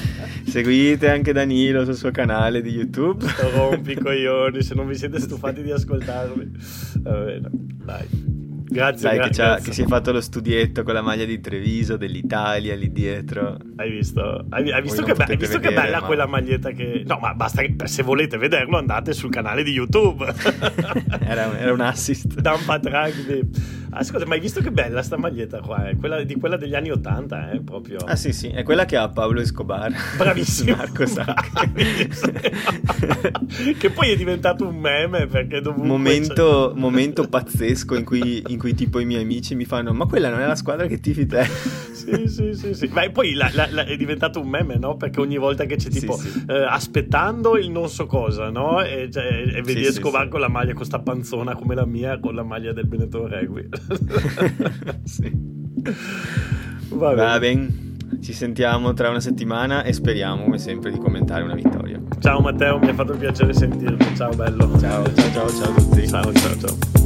Seguite anche Danilo sul suo canale di YouTube. Sto rompi coglioni, se non vi siete stufati di ascoltarmi. Va bene, dai. Grazie, Sai gra- che, grazie. Che si è fatto lo studietto con la maglia di Treviso, dell'Italia lì dietro. Hai visto? Hai, hai visto, che, be- hai visto vedere, che bella ma... quella maglietta che... No, ma basta che, se volete vederlo andate sul canale di YouTube. era, era un assist. Dumpa Rugby. Ascolta, ma hai visto che bella sta maglietta qua? È quella, di quella degli anni ottanta, eh, proprio. Ah sì sì, è quella che ha Pablo Escobar. Bravissimo. Marco Sacchi. Che poi è diventato un meme perché dovunque momento, momento pazzesco in cui, in cui tipo i miei amici mi fanno: ma quella non è la squadra che tifi te? Sì sì sì, sì. Ma poi la, la, la è diventato un meme, no? Perché ogni volta che c'è tipo sì, sì. Eh, aspettando il non so cosa, no? E, cioè, e vedi sì, Escobar sì, con sì. la maglia, con sta panzona come la mia, con la maglia del Benetton Rugby. Sì. Va bene. Va bene. Ci sentiamo tra una settimana e speriamo come sempre di commentare una vittoria. Ciao Matteo, mi ha fatto piacere sentirti. Ciao bello. Ciao ciao ciao, ciao a tutti. Ciao ciao ciao.